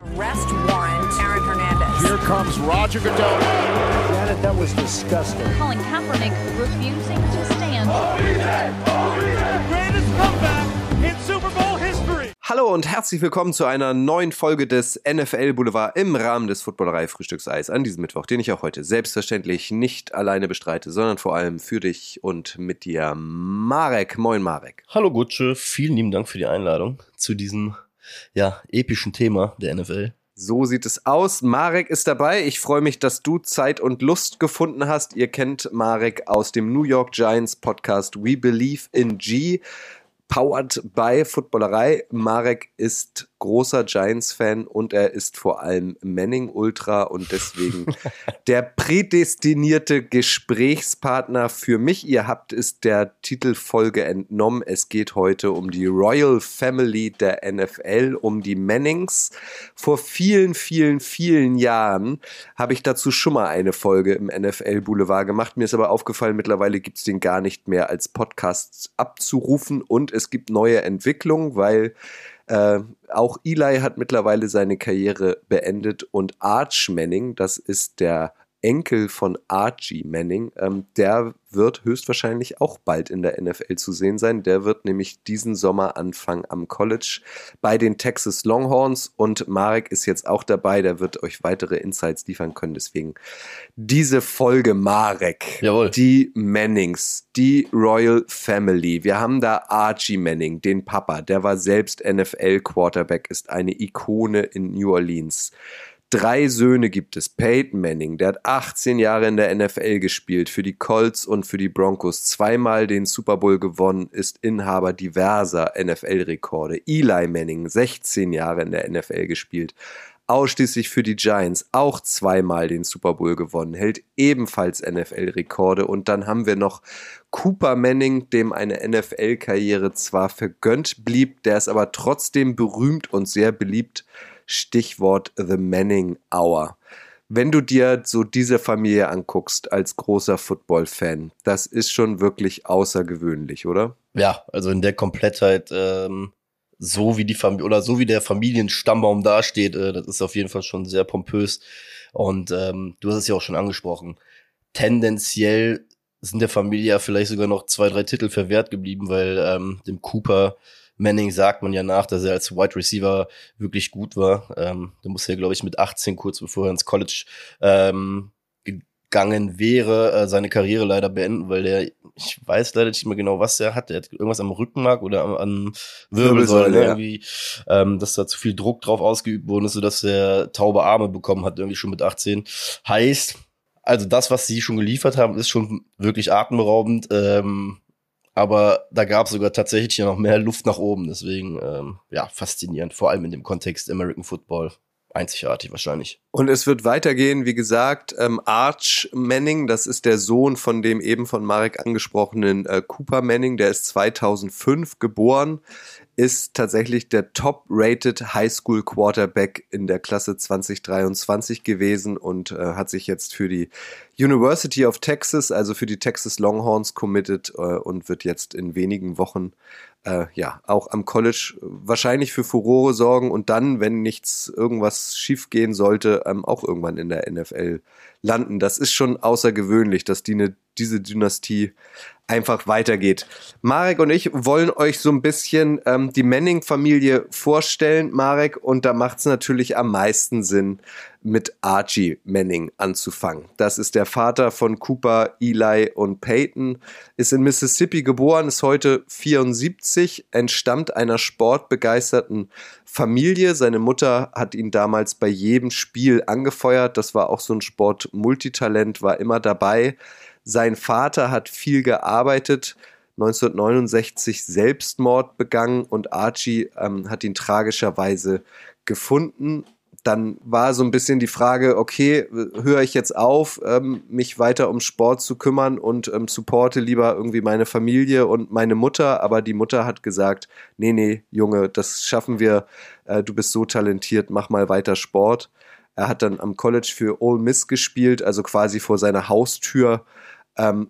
Arrest warrant, Aaron Hernandez. Here comes Roger Goodell. That was disgusting. Colin Kaepernick refusing to stand. Greatest comeback in Super Bowl history. Hallo und herzlich willkommen zu einer neuen Folge des NFL Boulevard im Rahmen des Footballerei Frühstückseis an diesem Mittwoch, den ich auch heute selbstverständlich nicht alleine bestreite, sondern vor allem für dich und mit dir, Marek. Moin, Marek. Hallo, Gutsche. Vielen lieben Dank für die Einladung zu diesem epischen Thema der NFL. So sieht es aus. Marek ist dabei. Ich freue mich, dass du Zeit und Lust gefunden hast. Ihr kennt Marek aus dem New York Giants Podcast We Believe in G, powered by Footballerei. Marek ist großer Giants-Fan und er ist vor allem Manning-Ultra und deswegen der prädestinierte Gesprächspartner für mich. Ihr habt es der Titelfolge entnommen. Es geht heute um die Royal Family der NFL, um die Mannings. Vor vielen, vielen, vielen Jahren habe ich dazu schon mal eine Folge im NFL Boulevard gemacht. Mir ist aber aufgefallen, mittlerweile gibt es den gar nicht mehr als Podcast abzurufen und es gibt neue Entwicklungen, weil auch Eli hat mittlerweile seine Karriere beendet und Arch Manning, das ist der Enkel von Archie Manning, der wird höchstwahrscheinlich auch bald in der NFL zu sehen sein. Der wird nämlich diesen Sommer anfangen am College bei den Texas Longhorns und Marek ist jetzt auch dabei, der wird euch weitere Insights liefern können. Deswegen diese Folge, Marek. Jawohl. Die Mannings, die Royal Family. Wir haben da Archie Manning, den Papa, der war selbst NFL-Quarterback, ist eine Ikone in New Orleans. 3 Söhne gibt es. Peyton Manning, der hat 18 Jahre in der NFL gespielt, für die Colts und für die Broncos. 2-mal den Super Bowl gewonnen, ist Inhaber diverser NFL-Rekorde. Eli Manning, 16 Jahre in der NFL gespielt, ausschließlich für die Giants, auch 2-mal den Super Bowl gewonnen, hält ebenfalls NFL-Rekorde. Und dann haben wir noch Cooper Manning, dem eine NFL-Karriere zwar vergönnt blieb, der ist aber trotzdem berühmt und sehr beliebt. Stichwort The Manning Hour. Wenn du dir so diese Familie anguckst als großer Football-Fan, das ist schon wirklich außergewöhnlich, oder? Ja, also in der Komplettheit, so wie die Familie oder so wie der Familienstammbaum dasteht, das ist auf jeden Fall schon sehr pompös. Und du hast es ja auch schon angesprochen. Tendenziell sind der Familie ja vielleicht sogar noch 2, 3 Titel verwehrt geblieben, weil dem Cooper Manning sagt man ja nach, dass er als Wide Receiver wirklich gut war. Da muss er, glaube ich, mit 18, kurz bevor er ins College gegangen wäre, seine Karriere leider beenden, weil der, ich weiß leider nicht mehr genau, was er hat. Der hat irgendwas am Rückenmark oder an Wirbelsäule irgendwie, dass da zu viel Druck drauf ausgeübt worden ist, sodass er taube Arme bekommen hat, irgendwie schon mit 18. Heißt, also das, was sie schon geliefert haben, ist schon wirklich atemberaubend. Aber da gab es sogar tatsächlich ja noch mehr Luft nach oben. Deswegen, faszinierend. Vor allem in dem Kontext American Football. Einzigartig wahrscheinlich. Und es wird weitergehen, wie gesagt, Arch Manning, das ist der Sohn von dem eben von Marek angesprochenen Cooper Manning, der ist 2005 geboren, ist tatsächlich der top-rated Highschool-Quarterback in der Klasse 2023 gewesen und hat sich jetzt für die University of Texas, also für die Texas Longhorns committed und wird jetzt in wenigen Wochen auch am College wahrscheinlich für Furore sorgen und dann, wenn nichts irgendwas schief gehen sollte, auch irgendwann in der NFL landen. Das ist schon außergewöhnlich, dass diese Dynastie einfach weitergeht. Marek und ich wollen euch so ein bisschen die Manning-Familie vorstellen, Marek, und da macht es natürlich am meisten Sinn, mit Archie Manning anzufangen. Das ist der Vater von Cooper, Eli und Peyton, ist in Mississippi geboren, ist heute 74, entstammt einer sportbegeisterten Familie. Seine Mutter hat ihn damals bei jedem Spiel angefeuert, das war auch so ein Sport-Multitalent, war immer dabei. Sein Vater hat viel gearbeitet, 1969 Selbstmord begangen und Archie hat ihn tragischerweise gefunden. Dann war so ein bisschen die Frage, okay, höre ich jetzt auf, mich weiter um Sport zu kümmern und supporte lieber irgendwie meine Familie und meine Mutter. Aber die Mutter hat gesagt, nee, Junge, das schaffen wir, du bist so talentiert, mach mal weiter Sport. Er hat dann am College für Ole Miss gespielt, also quasi vor seiner Haustür.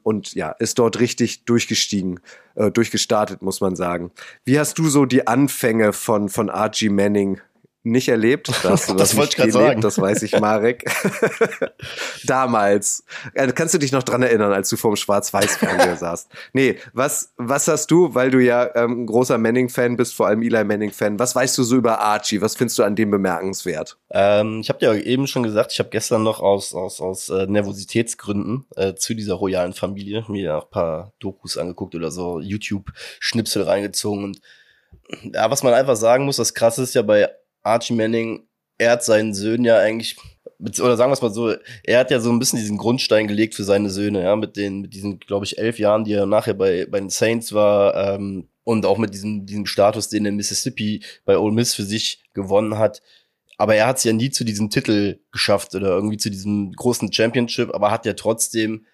Und ja, ist dort richtig durchgestartet, muss man sagen. Wie hast du so die Anfänge von Archie Manning nicht erlebt. Da hast du das wollte ich gerade sagen. Das weiß ich, Marek. Damals. Kannst du dich noch dran erinnern, als du vorm Schwarz-Weiß-Fernseher saßt? Nee, was hast du, weil du ja großer Manning-Fan bist, vor allem Eli Manning-Fan, was weißt du so über Archie? Was findest du an dem bemerkenswert? Ich habe dir ja eben schon gesagt, ich habe gestern noch aus Nervositätsgründen zu dieser royalen Familie mir auch ein paar Dokus angeguckt oder so YouTube-Schnipsel reingezogen. Und ja, was man einfach sagen muss, das Krasse ist ja bei Archie Manning, er hat seinen Söhnen ja eigentlich, oder sagen wir es mal so, er hat ja so ein bisschen diesen Grundstein gelegt für seine Söhne, ja, mit diesen, glaube ich, 11 Jahren, die er nachher bei den Saints war, und auch mit diesem Status, den er in Mississippi bei Ole Miss für sich gewonnen hat. Aber er hat es ja nie zu diesem Titel geschafft oder irgendwie zu diesem großen Championship, aber hat ja trotzdem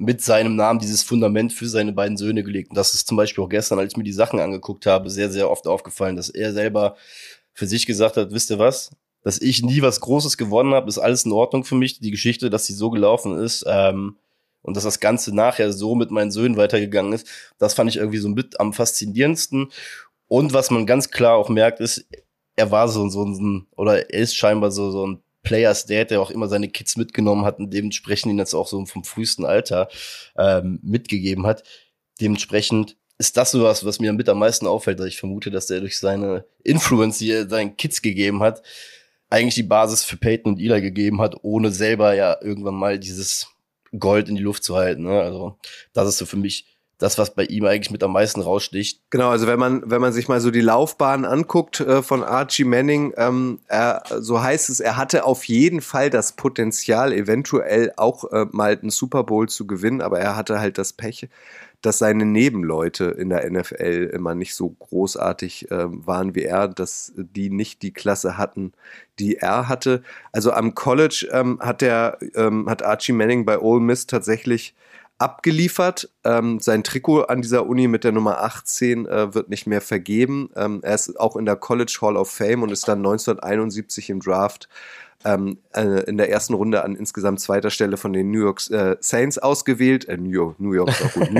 mit seinem Namen dieses Fundament für seine beiden Söhne gelegt. Und das ist zum Beispiel auch gestern, als ich mir die Sachen angeguckt habe, sehr, sehr oft aufgefallen, dass er selber für sich gesagt hat, wisst ihr was, dass ich nie was Großes gewonnen habe, ist alles in Ordnung für mich. Die Geschichte, dass sie so gelaufen ist und dass das Ganze nachher so mit meinen Söhnen weitergegangen ist, das fand ich irgendwie so mit am faszinierendsten. Und was man ganz klar auch merkt, ist, er war er ist scheinbar so ein Players Dad, der auch immer seine Kids mitgenommen hat und dementsprechend ihn das auch so vom frühesten Alter mitgegeben hat. Dementsprechend ist das sowas, was mir mit am meisten auffällt, dass ich vermute, dass der durch seine Influence, die er seinen Kids gegeben hat, eigentlich die Basis für Peyton und Eli gegeben hat, ohne selber ja irgendwann mal dieses Gold in die Luft zu halten, ne? Also das ist so für mich das, was bei ihm eigentlich mit am meisten raussticht. Genau, also wenn man sich mal so die Laufbahn anguckt von Archie Manning, so heißt es, er hatte auf jeden Fall das Potenzial, eventuell auch mal einen Super Bowl zu gewinnen, aber er hatte halt das Pech, dass seine Nebenleute in der NFL immer nicht so großartig waren wie er, dass die nicht die Klasse hatten, die er hatte. Also am College hat Archie Manning bei Ole Miss tatsächlich abgeliefert. Sein Trikot an dieser Uni mit der Nummer 18 wird nicht mehr vergeben. Er ist auch in der College Hall of Fame und ist dann 1971 im Draft in der ersten Runde an insgesamt zweiter Stelle von den New York Saints ausgewählt. New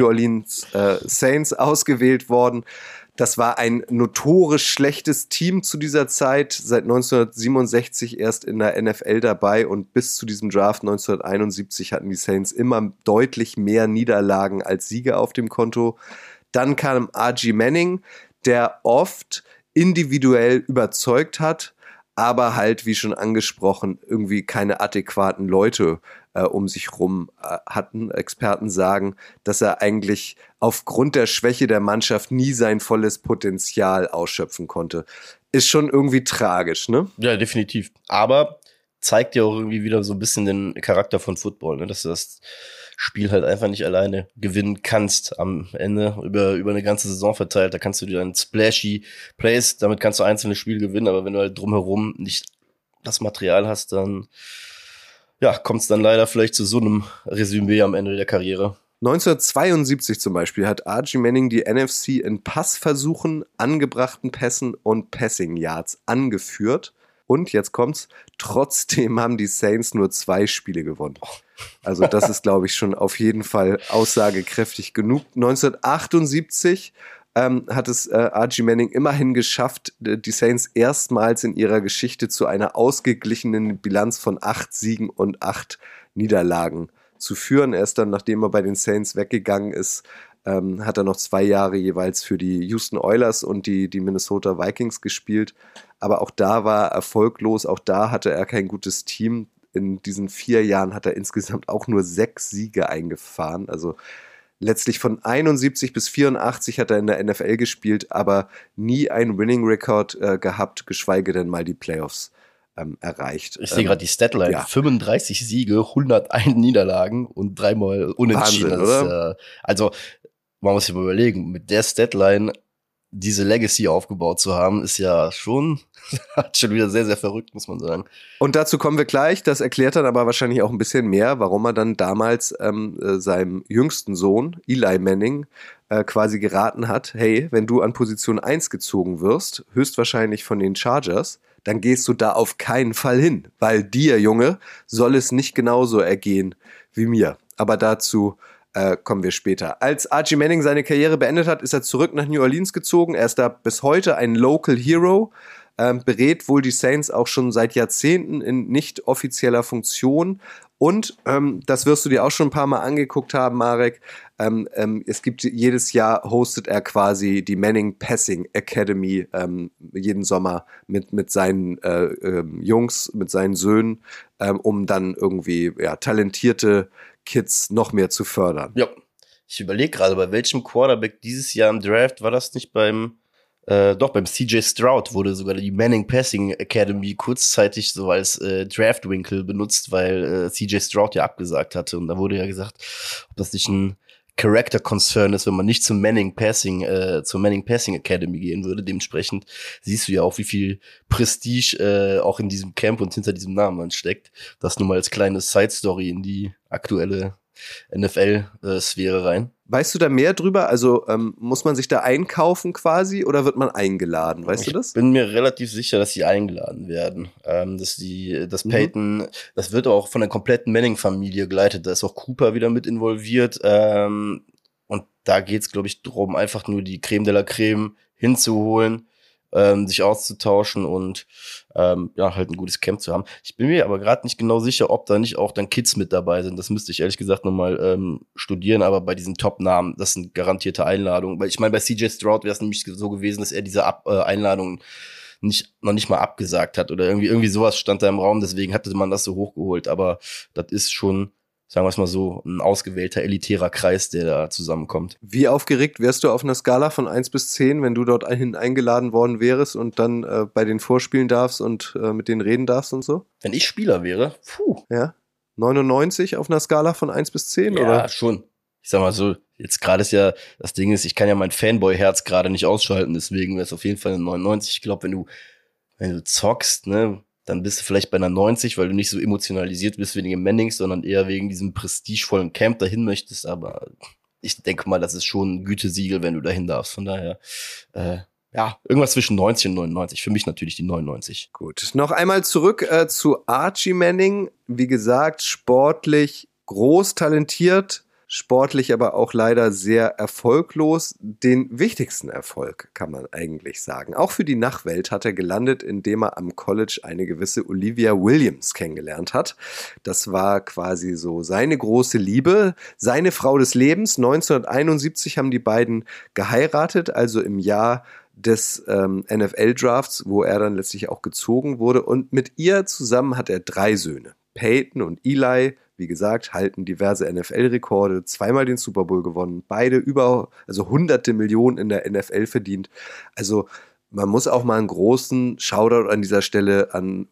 Orleans Saints ausgewählt worden. Das war ein notorisch schlechtes Team zu dieser Zeit, seit 1967 erst in der NFL dabei und bis zu diesem Draft 1971 hatten die Saints immer deutlich mehr Niederlagen als Siege auf dem Konto. Dann kam Archie Manning, der oft individuell überzeugt hat, aber halt, wie schon angesprochen, irgendwie keine adäquaten Leute um sich rum hatten. Experten sagen, dass er eigentlich aufgrund der Schwäche der Mannschaft nie sein volles Potenzial ausschöpfen konnte. Ist schon irgendwie tragisch, ne? Ja, definitiv. Aber zeigt ja auch irgendwie wieder so ein bisschen den Charakter von Football, ne? Dass du das Spiel halt einfach nicht alleine gewinnen kannst am Ende, über eine ganze Saison verteilt. Da kannst du dir dann splashy Plays, damit kannst du einzelne Spiele gewinnen, aber wenn du halt drumherum nicht das Material hast, dann ja, kommt es dann leider vielleicht zu so einem Resümee am Ende der Karriere. 1972 zum Beispiel hat Archie Manning die NFC in Passversuchen, angebrachten Pässen und Passing Yards angeführt. Und jetzt kommt's, trotzdem haben die Saints nur 2 Spiele gewonnen. Also das ist, glaube ich, schon auf jeden Fall aussagekräftig genug. 1978 hat es Archie Manning immerhin geschafft, die Saints erstmals in ihrer Geschichte zu einer ausgeglichenen Bilanz von 8 Siegen und 8 Niederlagen zu führen. Er ist dann, nachdem er bei den Saints weggegangen ist, hat er noch 2 Jahre jeweils für die Houston Oilers und die Minnesota Vikings gespielt. Aber auch da war er erfolglos, auch da hatte er kein gutes Team. In diesen 4 Jahren hat er insgesamt auch nur 6 Siege eingefahren. Also letztlich von 71 bis 84 hat er in der NFL gespielt, aber nie einen Winning-Record gehabt, geschweige denn mal die Playoffs erreicht. Ich sehe gerade die Statline, ja. 35 Siege, 101 Niederlagen und 3-mal unentschieden. Wahnsinn, oder? Also man muss sich mal überlegen, mit der Statline diese Legacy aufgebaut zu haben, ist ja schon wieder sehr, sehr verrückt, muss man sagen. Und dazu kommen wir gleich. Das erklärt dann aber wahrscheinlich auch ein bisschen mehr, warum er dann damals seinem jüngsten Sohn, Eli Manning, quasi geraten hat, hey, wenn du an Position 1 gezogen wirst, höchstwahrscheinlich von den Chargers, dann gehst du da auf keinen Fall hin, weil dir, Junge, soll es nicht genauso ergehen wie mir. Aber dazu kommen wir später. Als Archie Manning seine Karriere beendet hat, ist er zurück nach New Orleans gezogen. Er ist da bis heute ein Local Hero. berät wohl die Saints auch schon seit Jahrzehnten in nicht offizieller Funktion. Und das wirst du dir auch schon ein paar Mal angeguckt haben, Marek. Es gibt jedes Jahr, hostet er quasi die Manning Passing Academy jeden Sommer mit seinen Jungs, mit seinen Söhnen, um dann irgendwie talentierte Kids noch mehr zu fördern. Ja, ich überlege gerade, bei welchem Quarterback dieses Jahr im Draft war das nicht beim CJ Stroud wurde sogar die Manning Passing Academy kurzzeitig so als Draftwinkel benutzt, weil CJ Stroud ja abgesagt hatte. Und da wurde ja gesagt, ob das nicht ein Character Concern ist, wenn man nicht zum zur Manning Passing Academy gehen würde. Dementsprechend siehst du ja auch, wie viel Prestige auch in diesem Camp und hinter diesem Namen ansteckt. Das nur mal als kleine Side-Story in die aktuelle NFL-Sphäre rein. Weißt du da mehr drüber? Also muss man sich da einkaufen quasi oder wird man eingeladen? Weißt du das? Ich bin mir relativ sicher, dass sie eingeladen werden. Peyton, das wird auch von der kompletten Manning-Familie geleitet. Da ist auch Cooper wieder mit involviert. Und da geht es, glaube ich, darum, einfach nur die Creme de la Creme hinzuholen, sich auszutauschen und halt ein gutes Camp zu haben. Ich bin mir aber gerade nicht genau sicher, ob da nicht auch dann Kids mit dabei sind. Das müsste ich ehrlich gesagt nochmal studieren, aber bei diesen Top-Namen, das sind garantierte Einladungen. Weil ich meine, bei CJ Stroud wäre es nämlich so gewesen, dass er diese Einladungen noch nicht mal abgesagt hat oder irgendwie sowas stand da im Raum, deswegen hatte man das so hochgeholt. Aber das ist schon, sagen wir es mal so, ein ausgewählter, elitärer Kreis, der da zusammenkommt. Wie aufgeregt wärst du auf einer Skala von 1 bis 10, wenn du dort eingeladen worden wärst und dann bei denen vorspielen darfst und mit denen reden darfst und so? Wenn ich Spieler wäre? Puh. Ja? 99 auf einer Skala von 1 bis 10, ja, oder? Ja, schon. Ich sag mal so, jetzt gerade ist ja, das Ding ist, ich kann ja mein Fanboy-Herz gerade nicht ausschalten, deswegen wäre es auf jeden Fall eine 99. Ich glaube, wenn du zockst, ne, dann bist du vielleicht bei einer 90, weil du nicht so emotionalisiert bist wegen dem Mannings, sondern eher wegen diesem prestigevollen Camp dahin möchtest. Aber ich denke mal, das ist schon ein Gütesiegel, wenn du dahin darfst. Von daher, irgendwas zwischen 90 und 99. Für mich natürlich die 99. Gut, noch einmal zurück zu Archie Manning. Wie gesagt, sportlich groß talentiert, sportlich aber auch leider sehr erfolglos. Den wichtigsten Erfolg, kann man eigentlich sagen, auch für die Nachwelt, hat er gelandet, indem er am College eine gewisse Olivia Williams kennengelernt hat. Das war quasi so seine große Liebe, seine Frau des Lebens. 1971 haben die beiden geheiratet, also im Jahr des NFL-Drafts, wo er dann letztlich auch gezogen wurde. Und mit ihr zusammen hat er 3 Söhne. Peyton und Eli, wie gesagt, halten diverse NFL-Rekorde, zweimal den Super Bowl gewonnen, beide hunderte Millionen in der NFL verdient. Also man muss auch mal einen großen Shoutout an dieser Stelle an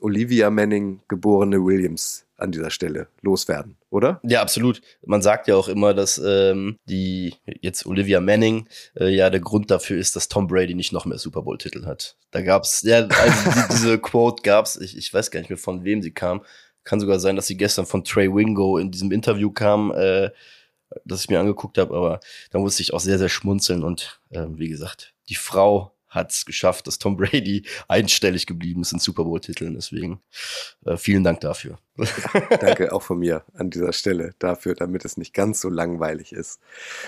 Olivia Manning, geborene Williams, an dieser Stelle loswerden, oder? Ja, absolut. Man sagt ja auch immer, dass Olivia Manning der Grund dafür ist, dass Tom Brady nicht noch mehr Super Bowl-Titel hat. Da gab's diese Quote gab's, ich weiß gar nicht mehr, von wem sie kam. Kann sogar sein, dass sie gestern von Trey Wingo in diesem Interview kam, das ich mir angeguckt habe, aber da musste ich auch sehr, sehr schmunzeln. Und wie gesagt, die Frau hat es geschafft, dass Tom Brady einstellig geblieben ist in Super Bowl-Titeln. Deswegen vielen Dank dafür. Ja, danke auch von mir an dieser Stelle dafür, damit es nicht ganz so langweilig ist.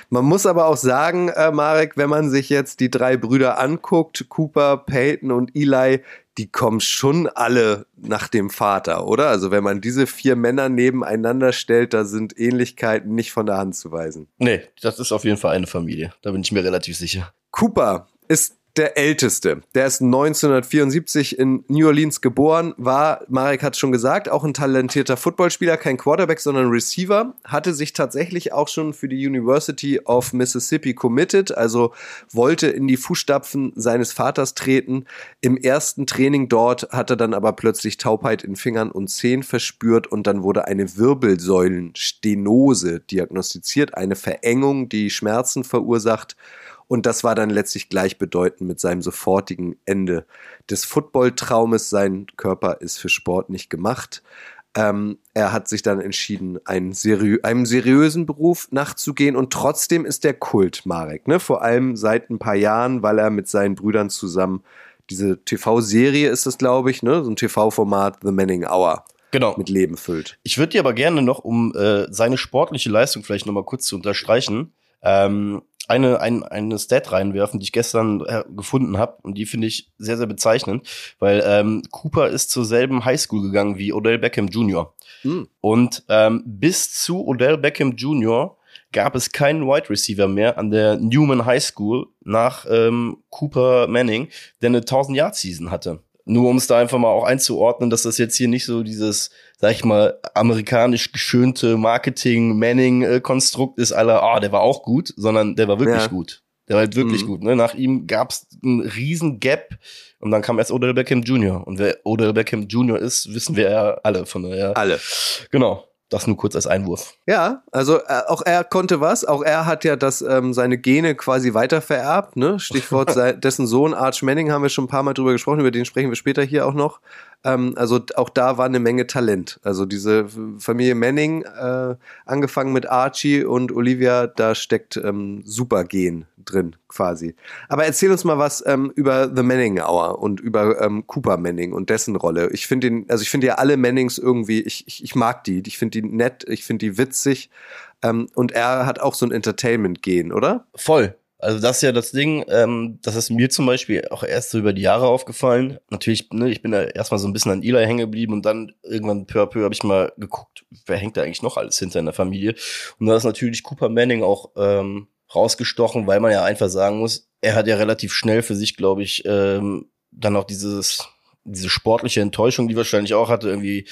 Man muss aber auch sagen, Marek, wenn man sich jetzt die 3 Brüder anguckt, Cooper, Peyton und Eli, die kommen schon alle nach dem Vater, oder? Also wenn man diese 4 Männer nebeneinander stellt, da sind Ähnlichkeiten nicht von der Hand zu weisen. Nee, das ist auf jeden Fall eine Familie. Da bin ich mir relativ sicher. Cooper ist der Älteste. Der ist 1974 in New Orleans geboren, war, Marek hat es schon gesagt, auch ein talentierter Footballspieler, kein Quarterback, sondern Receiver, hatte sich tatsächlich auch schon für die University of Mississippi committed, also wollte in die Fußstapfen seines Vaters treten. Im ersten Training dort hat er dann aber plötzlich Taubheit in Fingern und Zehen verspürt und dann wurde eine Wirbelsäulenstenose diagnostiziert, eine Verengung, die Schmerzen verursacht. Und das war dann letztlich gleichbedeutend mit seinem sofortigen Ende des Football-Traumes. Sein Körper ist für Sport nicht gemacht. Er hat sich dann entschieden, einem seriösen Beruf nachzugehen. Und trotzdem ist der Kult, Marek, ne? Vor allem seit ein paar Jahren, weil er mit seinen Brüdern zusammen diese TV-Serie ist das, glaube ich, ne? So ein TV-Format, The Manning Hour. Genau. Mit Leben füllt. Ich würde dir aber gerne noch, um seine sportliche Leistung vielleicht nochmal kurz zu unterstreichen, eine Stat reinwerfen, die ich gestern gefunden habe, und die finde ich sehr, sehr bezeichnend, weil Cooper ist zur selben Highschool gegangen wie Odell Beckham Jr. Mhm. Und bis zu Odell Beckham Jr. gab es keinen Wide Receiver mehr an der Newman High School nach Cooper Manning, der eine 1000-Yard-Season hatte. Nur um es da einfach mal auch einzuordnen, dass das jetzt hier nicht so dieses, sag ich mal, amerikanisch geschönte Marketing-Manning-Konstrukt ist, aller, der war auch gut, sondern der war wirklich gut. Der war halt wirklich gut. Ne? Nach ihm gab es einen riesen Gap und dann kam erst Odell Beckham Jr. Und wer Odell Beckham Jr. ist, wissen wir ja alle. Von daher. Alle. Genau. Das nur kurz als Einwurf. Ja, also auch er konnte was. Auch er hat ja das seine Gene quasi weitervererbt. Ne? Stichwort dessen Sohn Arch Manning, haben wir schon ein paar Mal drüber gesprochen. Über den sprechen wir später hier auch noch. Also auch da war eine Menge Talent. Also diese Familie Manning, angefangen mit Archie und Olivia, da steckt Supergen drin quasi. Aber erzähl uns mal was über The Manning Hour und über Cooper Manning und dessen Rolle. Ich finde den, also ich finde ja alle Mannings irgendwie, ich mag die, ich finde die nett, ich finde die witzig, und er hat auch so ein Entertainment-Gen, oder? Voll. Also das ist ja das Ding, das ist mir zum Beispiel auch erst so über die Jahre aufgefallen. Natürlich, ne, ich bin da erstmal so ein bisschen an Eli hängen geblieben und dann irgendwann peu à peu habe ich mal geguckt, wer hängt da eigentlich noch alles hinter in der Familie. Und da ist natürlich Cooper Manning auch rausgestochen, weil man ja einfach sagen muss, er hat ja relativ schnell für sich, glaube ich, dann auch diese sportliche Enttäuschung, die wahrscheinlich auch hatte, irgendwie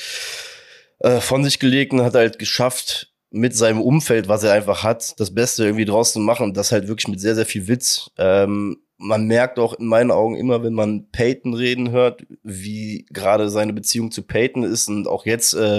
von sich gelegt und hat halt geschafft, mit seinem Umfeld, was er einfach hat, das Beste irgendwie draus zu machen, und das halt wirklich mit sehr, sehr viel Witz. Man merkt auch in meinen Augen immer, wenn man Peyton reden hört, wie gerade seine Beziehung zu Peyton ist, und auch jetzt ich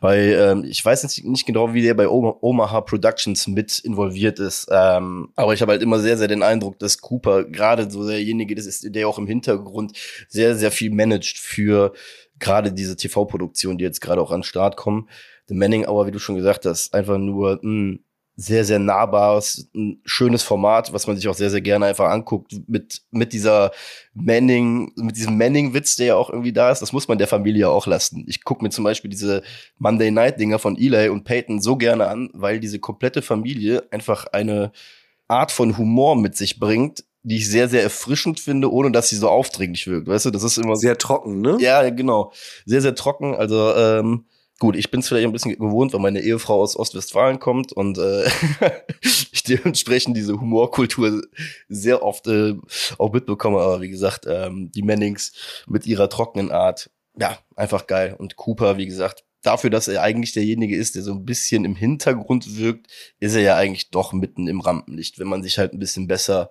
weiß jetzt nicht genau, wie der bei Omaha Productions mit involviert ist, aber ich habe halt immer sehr, sehr den Eindruck, dass Cooper gerade so derjenige ist, der auch im Hintergrund sehr, sehr viel managt für gerade diese TV-Produktion, die jetzt gerade auch an den Start kommen. The Manning Hour, wie du schon gesagt hast, einfach nur ein sehr, sehr nahbares, ein schönes Format, was man sich auch sehr, sehr gerne einfach anguckt, mit diesem Manning-Witz, der ja auch irgendwie da ist. Das muss man der Familie auch lassen. Ich gucke mir zum Beispiel diese Monday-Night-Dinger von Eli und Peyton so gerne an, weil diese komplette Familie einfach eine Art von Humor mit sich bringt, die ich sehr, sehr erfrischend finde, ohne dass sie so aufdringlich wirkt. Weißt du, das ist immer sehr trocken, ne? Ja, genau. Sehr, sehr trocken. Also, gut, ich bin es vielleicht ein bisschen gewohnt, weil meine Ehefrau aus Ostwestfalen kommt und ich dementsprechend diese Humorkultur sehr oft auch mitbekomme. Aber wie gesagt, die Mannings mit ihrer trockenen Art, ja, einfach geil. Und Cooper, wie gesagt, dafür, dass er eigentlich derjenige ist, der so ein bisschen im Hintergrund wirkt, ist er ja eigentlich doch mitten im Rampenlicht, wenn man sich halt ein bisschen besser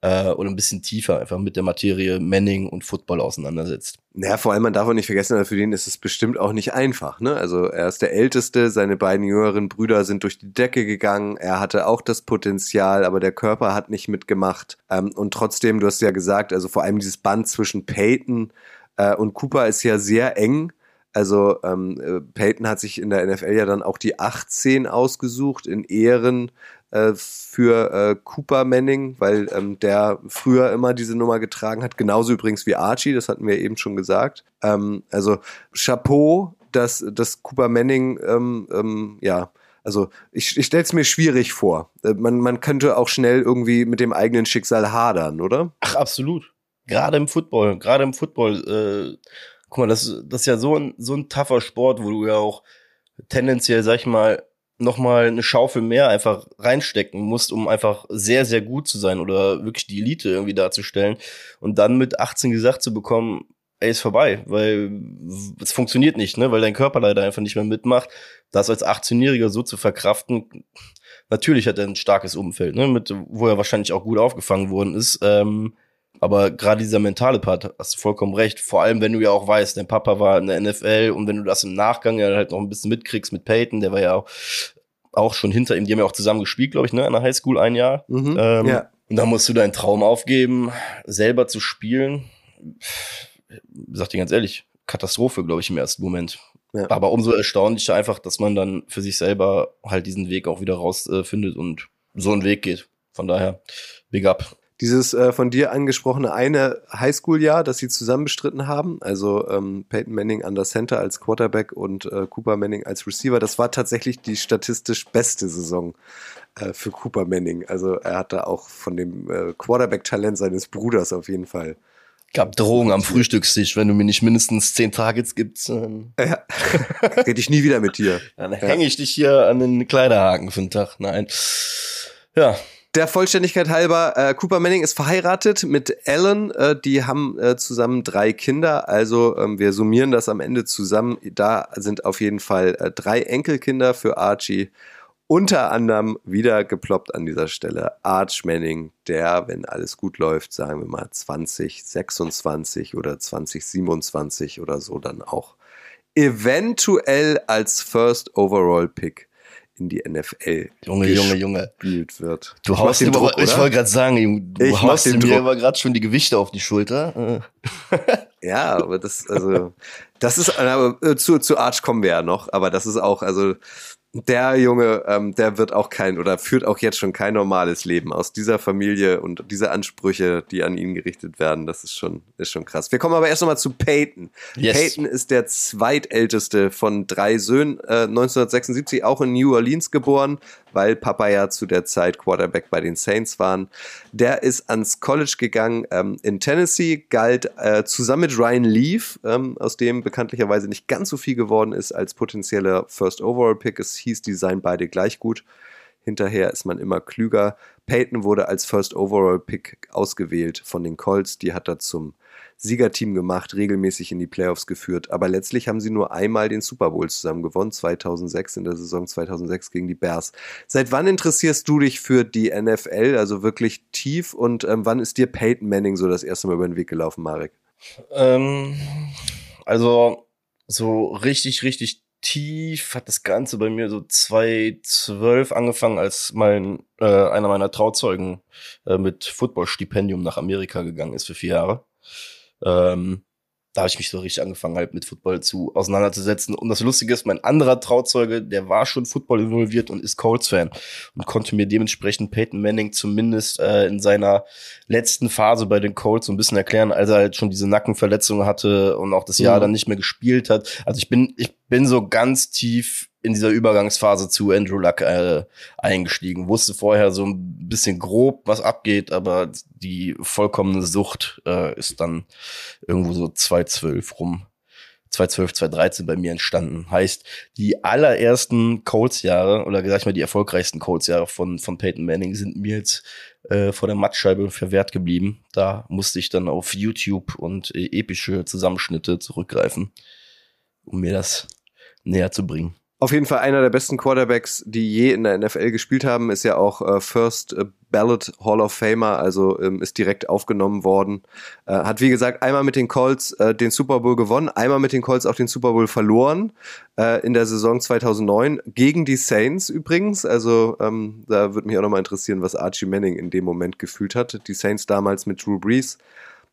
oder ein bisschen tiefer einfach mit der Materie Manning und Football auseinandersetzt. Naja, vor allem, man darf auch nicht vergessen, für den ist es bestimmt auch nicht einfach, ne? Also er ist der Älteste, seine beiden jüngeren Brüder sind durch die Decke gegangen, er hatte auch das Potenzial, aber der Körper hat nicht mitgemacht. Und trotzdem, du hast ja gesagt, also vor allem dieses Band zwischen Peyton und Cooper ist ja sehr eng. Also Peyton hat sich in der NFL ja dann auch die 18 ausgesucht in Ehren für Cooper Manning, weil der früher immer diese Nummer getragen hat. Genauso übrigens wie Archie, das hatten wir eben schon gesagt. Also Chapeau, dass Cooper Manning, also ich stelle es mir schwierig vor. Man könnte auch schnell irgendwie mit dem eigenen Schicksal hadern, oder? Ach, absolut. Gerade im Football. Guck mal, das ist ja so ein tougher Sport, wo du ja auch tendenziell, sag ich mal, nochmal eine Schaufel mehr einfach reinstecken musst, um einfach sehr, sehr gut zu sein oder wirklich die Elite irgendwie darzustellen. Und dann mit 18 gesagt zu bekommen, ey, ist vorbei, weil es funktioniert nicht, ne, weil dein Körper leider einfach nicht mehr mitmacht. Das als 18-Jähriger so zu verkraften, natürlich hat er ein starkes Umfeld, ne, wo er wahrscheinlich auch gut aufgefangen worden ist, aber gerade dieser mentale Part, hast du vollkommen recht. Vor allem, wenn du ja auch weißt, dein Papa war in der NFL, und wenn du das im Nachgang ja halt noch ein bisschen mitkriegst mit Peyton, der war ja auch schon hinter ihm, die haben ja auch zusammen gespielt, glaube ich, ne, an der Highschool ein Jahr. Mhm, ja. Und dann musst du deinen Traum aufgeben, selber zu spielen. Sag dir ganz ehrlich, Katastrophe, glaube ich, im ersten Moment. Ja. Aber umso erstaunlicher einfach, dass man dann für sich selber halt diesen Weg auch wieder rausfindet und so einen Weg geht. Von daher, big up. Dieses von dir angesprochene eine Highschool-Jahr, das sie zusammen bestritten haben, also Peyton Manning an der Center als Quarterback und Cooper Manning als Receiver, das war tatsächlich die statistisch beste Saison für Cooper Manning. Also er hat da auch von dem Quarterback-Talent seines Bruders auf jeden Fall. Gab Drohungen am Frühstückstisch, wenn du mir nicht mindestens 10 Targets gibst. Ja. Rede ich nie wieder mit dir. Dann hänge ich dich hier an den Kleiderhaken für den Tag. Nein. Ja. Der Vollständigkeit halber, Cooper Manning ist verheiratet mit Ellen, die haben zusammen 3 Kinder, also wir summieren das am Ende zusammen, da sind auf jeden Fall 3 Enkelkinder für Archie, unter anderem wieder geploppt an dieser Stelle Arch Manning, der, wenn alles gut läuft, sagen wir mal 2026 oder 2027 oder so, dann auch eventuell als First Overall Pick in die NFL gespielt wird. Du haust den Druck, ich wollte gerade sagen, du haust mir aber gerade schon die Gewichte auf die Schulter. Ja, aber das ist, aber zu Arch kommen wir ja noch, aber das ist auch, also der Junge, der wird auch führt auch jetzt schon kein normales Leben aus dieser Familie und diese Ansprüche, die an ihn gerichtet werden, das ist schon krass. Wir kommen aber erst nochmal zu Peyton. Yes. Peyton ist der zweitälteste von 3 Söhnen, 1976 auch in New Orleans geboren, weil Papa ja zu der Zeit Quarterback bei den Saints waren. Der ist ans College gegangen in Tennessee, galt zusammen mit Ryan Leaf, aus dem bekanntlicherweise nicht ganz so viel geworden ist, als potenzieller First Overall Pick. Es hieß, die seien beide gleich gut. Hinterher ist man immer klüger. Peyton wurde als First Overall Pick ausgewählt von den Colts. Die hat er zum Siegerteam gemacht, regelmäßig in die Playoffs geführt. Aber letztlich haben sie nur einmal den Super Bowl zusammen gewonnen, 2006, in der Saison 2006 gegen die Bears. Seit wann interessierst du dich für die NFL, also wirklich tief? Und wann ist dir Peyton Manning so das erste Mal über den Weg gelaufen, Marek? Also so richtig, richtig tief hat das Ganze bei mir so 2012 angefangen, als einer meiner Trauzeugen mit Football-Stipendium nach Amerika gegangen ist für 4 Jahre. Da habe ich mich so richtig angefangen, halt mit Football auseinanderzusetzen. Und das Lustige ist, mein anderer Trauzeuge, der war schon Football involviert und ist Colts-Fan und konnte mir dementsprechend Peyton Manning zumindest in seiner letzten Phase bei den Colts so ein bisschen erklären, als er halt schon diese Nackenverletzung hatte und auch das Jahr dann nicht mehr gespielt hat. Also ich bin so ganz tief in dieser Übergangsphase zu Andrew Luck eingestiegen. Wusste vorher so ein bisschen grob, was abgeht, aber die vollkommene Sucht ist dann irgendwo so 2012 rum. 2012, 2013 bei mir entstanden. Heißt, die allerersten Colts-Jahre, oder sag ich mal, die erfolgreichsten Colts-Jahre von Peyton Manning sind mir jetzt vor der Mattscheibe verwehrt geblieben. Da musste ich dann auf YouTube und epische Zusammenschnitte zurückgreifen, um mir das näher zu bringen. Auf jeden Fall einer der besten Quarterbacks, die je in der NFL gespielt haben, ist ja auch First Ballot Hall of Famer, also ist direkt aufgenommen worden. Hat, wie gesagt, einmal mit den Colts den Super Bowl gewonnen, einmal mit den Colts auch den Super Bowl verloren, in der Saison 2009 gegen die Saints übrigens. Also da würde mich auch nochmal interessieren, was Archie Manning in dem Moment gefühlt hat. Die Saints damals mit Drew Brees.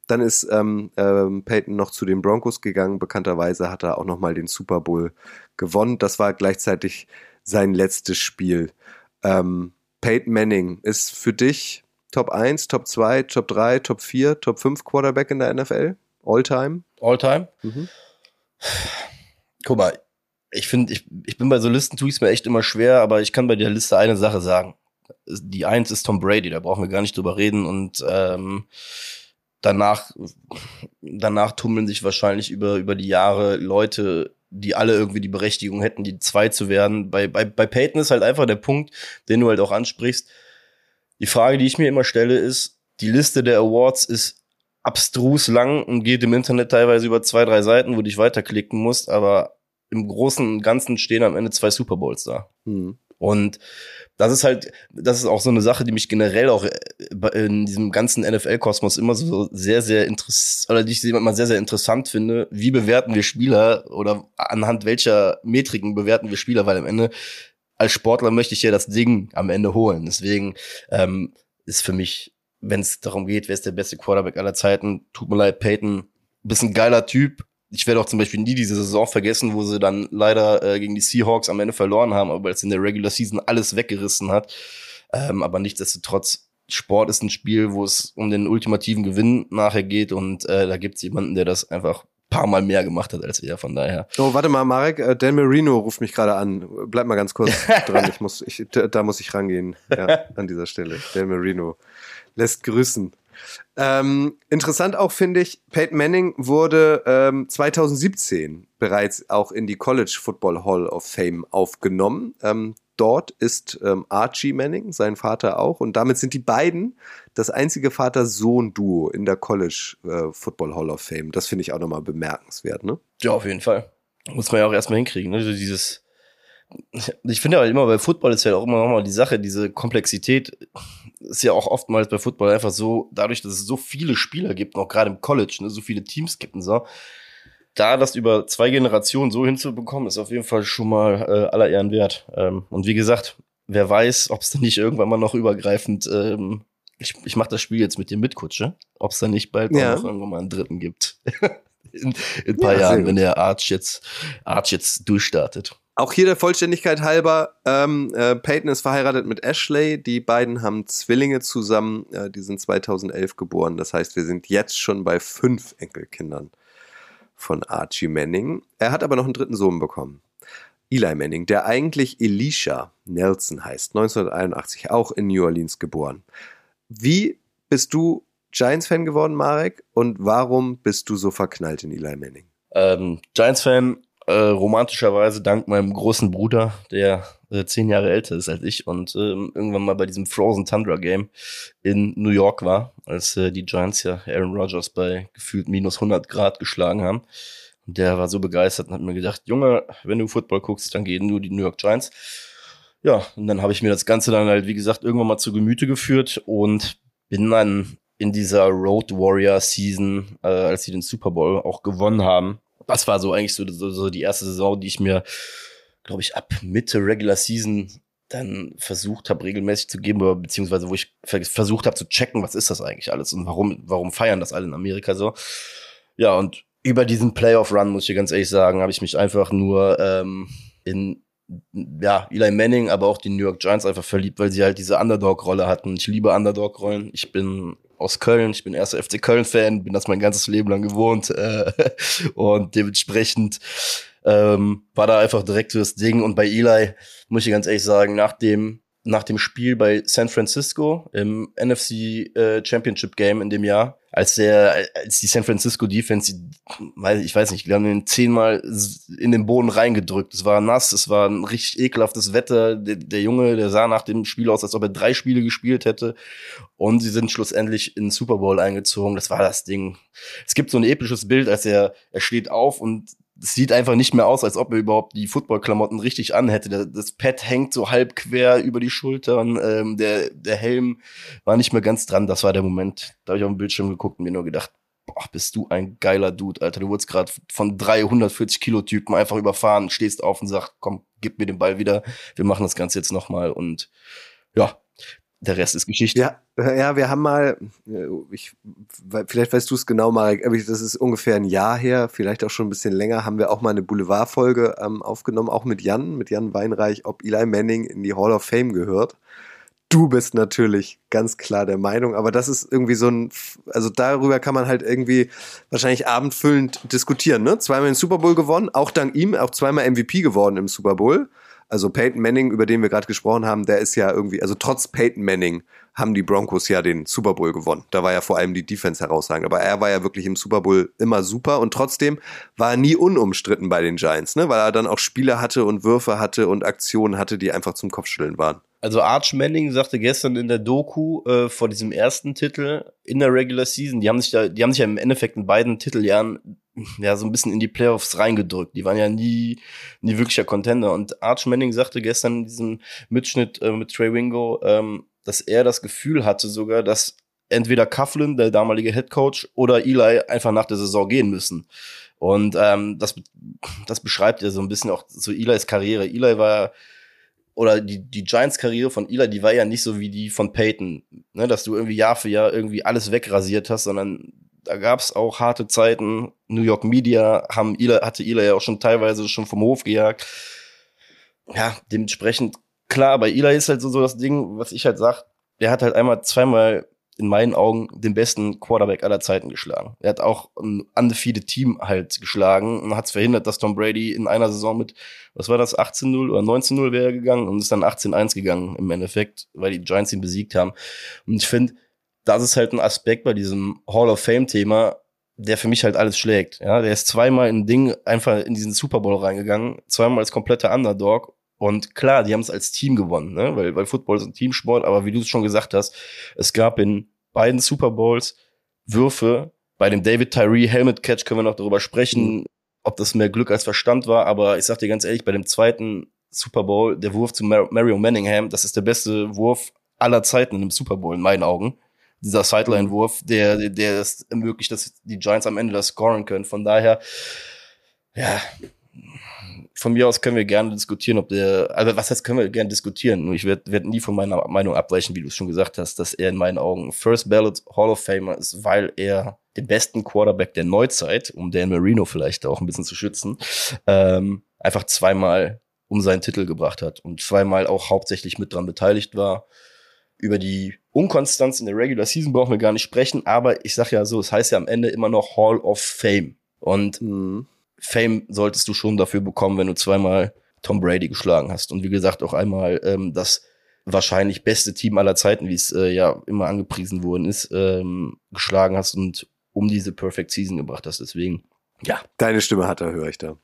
Dann ist Peyton noch zu den Broncos gegangen. Bekannterweise hat er auch nochmal den Super Bowl gewonnen. Das war gleichzeitig sein letztes Spiel. Peyton Manning ist für dich Top 1, Top 2, Top 3, Top 4, Top 5 Quarterback in der NFL? All-Time? All-Time? Mhm. Guck mal, ich finde, ich bin bei so Listen, tue ich es mir echt immer schwer, aber ich kann bei der Liste eine Sache sagen. Die 1 ist Tom Brady, da brauchen wir gar nicht drüber reden und Danach tummeln sich wahrscheinlich über die Jahre Leute, die alle irgendwie die Berechtigung hätten, die 2 zu werden. Bei Peyton ist halt einfach der Punkt, den du halt auch ansprichst. Die Frage, die ich mir immer stelle, ist, die Liste der Awards ist abstrus lang und geht im Internet teilweise über 2-3 Seiten, wo du dich weiterklicken musst, aber im Großen und Ganzen stehen am Ende 2 Super Bowls da. Mhm. Und das ist auch so eine Sache, die mich generell auch in diesem ganzen NFL-Kosmos immer so sehr, sehr interessant, oder die ich immer sehr, sehr interessant finde. Wie bewerten wir Spieler oder anhand welcher Metriken bewerten wir Spieler? Weil am Ende, als Sportler möchte ich ja das Ding am Ende holen. Deswegen ist für mich, wenn es darum geht, wer ist der beste Quarterback aller Zeiten, tut mir leid, Peyton, bist ein geiler Typ. Ich werde auch zum Beispiel nie diese Saison vergessen, wo sie dann leider gegen die Seahawks am Ende verloren haben, aber weil es in der Regular Season alles weggerissen hat. Aber nichtsdestotrotz Sport ist ein Spiel, wo es um den ultimativen Gewinn nachher geht und da gibt's jemanden, der das einfach ein paar Mal mehr gemacht hat als wir, von daher. Oh, warte mal, Marek, Dan Marino ruft mich gerade an. Bleib mal ganz kurz dran, da muss ich rangehen, ja, an dieser Stelle. Dan Marino lässt grüßen. Interessant auch finde ich, Peyton Manning wurde 2017 bereits auch in die College Football Hall of Fame aufgenommen. Dort ist Archie Manning, sein Vater auch, und damit sind die beiden das einzige Vater-Sohn-Duo in der College Football Hall of Fame. Das finde ich auch nochmal bemerkenswert, ne? Ja, auf jeden Fall. Muss man ja auch erstmal hinkriegen, ne? Ich finde halt immer, bei Football ist ja auch immer nochmal die Sache, diese Komplexität ist ja auch oftmals bei Football einfach so, dadurch, dass es so viele Spieler gibt, auch gerade im College, ne, so viele Teams gibt und so, da das über 2 Generationen so hinzubekommen, ist auf jeden Fall schon mal aller Ehren wert. Und wie gesagt, wer weiß, ob es dann nicht irgendwann mal noch übergreifend, ich mache das Spiel jetzt mit dir mit, Kutsche, ob es dann nicht bald noch irgendwann mal einen dritten gibt. in ein paar Jahren, wenn der Arch jetzt durchstartet. Auch hier der Vollständigkeit halber, Peyton ist verheiratet mit Ashley, die beiden haben Zwillinge zusammen, die sind 2011 geboren, das heißt, wir sind jetzt schon bei 5 Enkelkindern von Archie Manning. Er hat aber noch einen dritten Sohn bekommen, Eli Manning, der eigentlich Elisha Nelson heißt, 1981, auch in New Orleans geboren. Wie bist du Giants-Fan geworden, Marek, und warum bist du so verknallt in Eli Manning? Giants-Fan, romantischerweise dank meinem großen Bruder, der 10 Jahre älter ist als ich und irgendwann mal bei diesem Frozen Tundra Game in New York war, als die Giants ja Aaron Rodgers bei gefühlt minus 100 Grad geschlagen haben. Und der war so begeistert und hat mir gedacht, Junge, wenn du Football guckst, dann gehen nur die New York Giants. Ja, und dann habe ich mir das Ganze dann halt, wie gesagt, irgendwann mal zu Gemüte geführt und bin dann in dieser Road Warrior Season, als sie den Super Bowl auch gewonnen haben. Das war so eigentlich so die erste Saison, die ich mir, glaube ich, ab Mitte Regular Season dann versucht habe, regelmäßig zu geben, beziehungsweise wo ich versucht habe zu checken, was ist das eigentlich alles und warum feiern das alle in Amerika so. Ja, und über diesen Playoff-Run, muss ich dir ganz ehrlich sagen, habe ich mich einfach nur in Eli Manning, aber auch die New York Giants einfach verliebt, weil sie halt diese Underdog-Rolle hatten. Ich liebe Underdog-Rollen. Ich bin aus Köln, ich bin erster FC Köln-Fan, bin das mein ganzes Leben lang gewohnt und dementsprechend war da einfach direkt so das Ding. Und bei Eli, muss ich dir ganz ehrlich sagen, nach dem Spiel bei San Francisco im NFC Championship Game in dem Jahr, als die San Francisco Defense, die haben den 10-mal in den Boden reingedrückt. Es war nass, es war ein richtig ekelhaftes Wetter. Der Junge, der sah nach dem Spiel aus, als ob er 3 Spiele gespielt hätte. Und sie sind schlussendlich in den Super Bowl eingezogen. Das war das Ding. Es gibt so ein episches Bild, als er steht auf und es sieht einfach nicht mehr aus, als ob er überhaupt die Football-Klamotten richtig anhätte. Das Pad hängt so halb quer über die Schultern. Der Helm war nicht mehr ganz dran. Das war der Moment. Da habe ich auf den Bildschirm geguckt und mir nur gedacht, boah, bist du ein geiler Dude, Alter. Du wurdest gerade von 340-Kilo-Typen einfach überfahren, stehst auf und sagst, komm, gib mir den Ball wieder. Wir machen das Ganze jetzt nochmal. Und ja, der Rest ist Geschichte. Ja, wir haben mal, vielleicht weißt du es genau, Marek, aber das ist ungefähr ein Jahr her, vielleicht auch schon ein bisschen länger, haben wir auch mal eine Boulevard-Folge aufgenommen, auch mit Jan Weinreich, ob Eli Manning in die Hall of Fame gehört. Du bist natürlich ganz klar der Meinung, aber das ist irgendwie so ein, also darüber kann man halt irgendwie wahrscheinlich abendfüllend diskutieren, ne? 2-mal den Super Bowl gewonnen, auch dank ihm, auch 2-mal MVP geworden im Super Bowl. Also Peyton Manning, über den wir gerade gesprochen haben, der ist ja irgendwie, also trotz Peyton Manning haben die Broncos ja den Super Bowl gewonnen. Da war ja vor allem die Defense herausragend, aber er war ja wirklich im Super Bowl immer super und trotzdem war er nie unumstritten bei den Giants, ne? Weil er dann auch Spiele hatte und Würfe hatte und Aktionen hatte, die einfach zum Kopfschütteln waren. Also Arch Manning sagte gestern in der Doku vor diesem ersten Titel in der Regular Season, die haben sich ja im Endeffekt in beiden Titeljahren ja so ein bisschen in die Playoffs reingedrückt. Die waren ja nie wirklicher Contender. Und Arch Manning sagte gestern in diesem Mitschnitt mit Trey Wingo, dass er das Gefühl hatte sogar, dass entweder Coughlin, der damalige Headcoach, oder Eli einfach nach der Saison gehen müssen. Und das beschreibt ja so ein bisschen auch so Elis Karriere. Eli war oder die Giants-Karriere von Eli, die war ja nicht so wie die von Peyton, ne, dass du irgendwie Jahr für Jahr irgendwie alles wegrasiert hast, sondern da gab's auch harte Zeiten. New York Media hatte Eli ja auch schon teilweise schon vom Hof gejagt. Ja, dementsprechend, klar, bei Eli ist halt so das Ding, was ich halt sag, der hat halt zweimal in meinen Augen den besten Quarterback aller Zeiten geschlagen. Er hat auch ein undefeated Team halt geschlagen und hat es verhindert, dass Tom Brady in einer Saison mit, was war das, 18-0 oder 19-0 wäre gegangen und ist dann 18-1 gegangen im Endeffekt, weil die Giants ihn besiegt haben. Und ich finde, das ist halt ein Aspekt bei diesem Hall of Fame-Thema, der für mich halt alles schlägt. Ja, der ist zweimal in Ding einfach in diesen Super Bowl reingegangen, zweimal als kompletter Underdog. Und klar, die haben es als Team gewonnen, ne? Weil Football ist ein Teamsport, aber wie du es schon gesagt hast, es gab in beiden Super Bowls Würfe. Bei dem David Tyree Helmet Catch können wir noch darüber sprechen, ob das mehr Glück als Verstand war, aber ich sag dir ganz ehrlich, bei dem zweiten Super Bowl, der Wurf zu Mario Manningham, das ist der beste Wurf aller Zeiten in einem Super Bowl, in meinen Augen. Dieser Sideline-Wurf, der es ermöglicht, dass die Giants am Ende das scoren können. Von daher, ja, von mir aus können wir gerne diskutieren, ob der, also was heißt, können wir gerne diskutieren? Nur ich werde nie von meiner Meinung abweichen, wie du es schon gesagt hast, dass er in meinen Augen First Ballot Hall of Famer ist, weil er den besten Quarterback der Neuzeit, um Dan Marino vielleicht auch ein bisschen zu schützen, einfach zweimal um seinen Titel gebracht hat und zweimal auch hauptsächlich mit dran beteiligt war. Über die Unkonstanz in der Regular Season brauchen wir gar nicht sprechen, aber ich sag ja so, es heißt ja am Ende immer noch Hall of Fame. Und Fame solltest du schon dafür bekommen, wenn du zweimal Tom Brady geschlagen hast. Und wie gesagt, auch einmal das wahrscheinlich beste Team aller Zeiten, wie es ja immer angepriesen worden ist, geschlagen hast und um diese Perfect Season gebracht hast. Deswegen, ja. Deine Stimme hat er, höre ich da.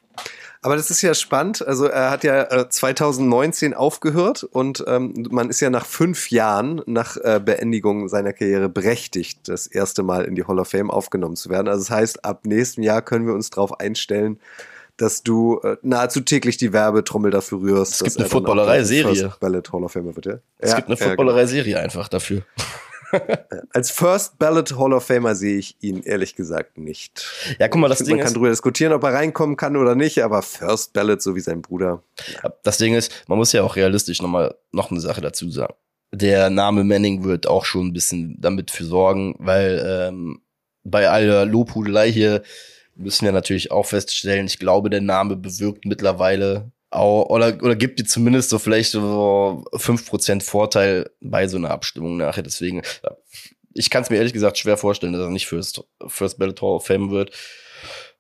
Aber das ist ja spannend, also er hat ja 2019 aufgehört und man ist ja nach 5 Jahren nach Beendigung seiner Karriere berechtigt, das erste Mal in die Hall of Fame aufgenommen zu werden. Also das heißt, ab nächstem Jahr können wir uns darauf einstellen, dass du nahezu täglich die Werbetrommel dafür rührst. Es gibt eine Footballerei-Serie. Es gibt eine Footballerei-Serie einfach dafür. Als First Ballot Hall of Famer sehe ich ihn ehrlich gesagt nicht. Ja, guck mal, das Ding ist. Man kann drüber diskutieren, ob er reinkommen kann oder nicht, aber First Ballot, so wie sein Bruder. Das Ding ist, man muss ja auch realistisch noch eine Sache dazu sagen. Der Name Manning wird auch schon ein bisschen damit für sorgen, weil bei aller Lobhudelei hier müssen wir natürlich auch feststellen, ich glaube, der Name bewirkt mittlerweile oder gibt dir zumindest so vielleicht so 5% Vorteil bei so einer Abstimmung nachher. Deswegen, ich kann es mir ehrlich gesagt schwer vorstellen, dass er nicht First Ballot Hall of Fame wird.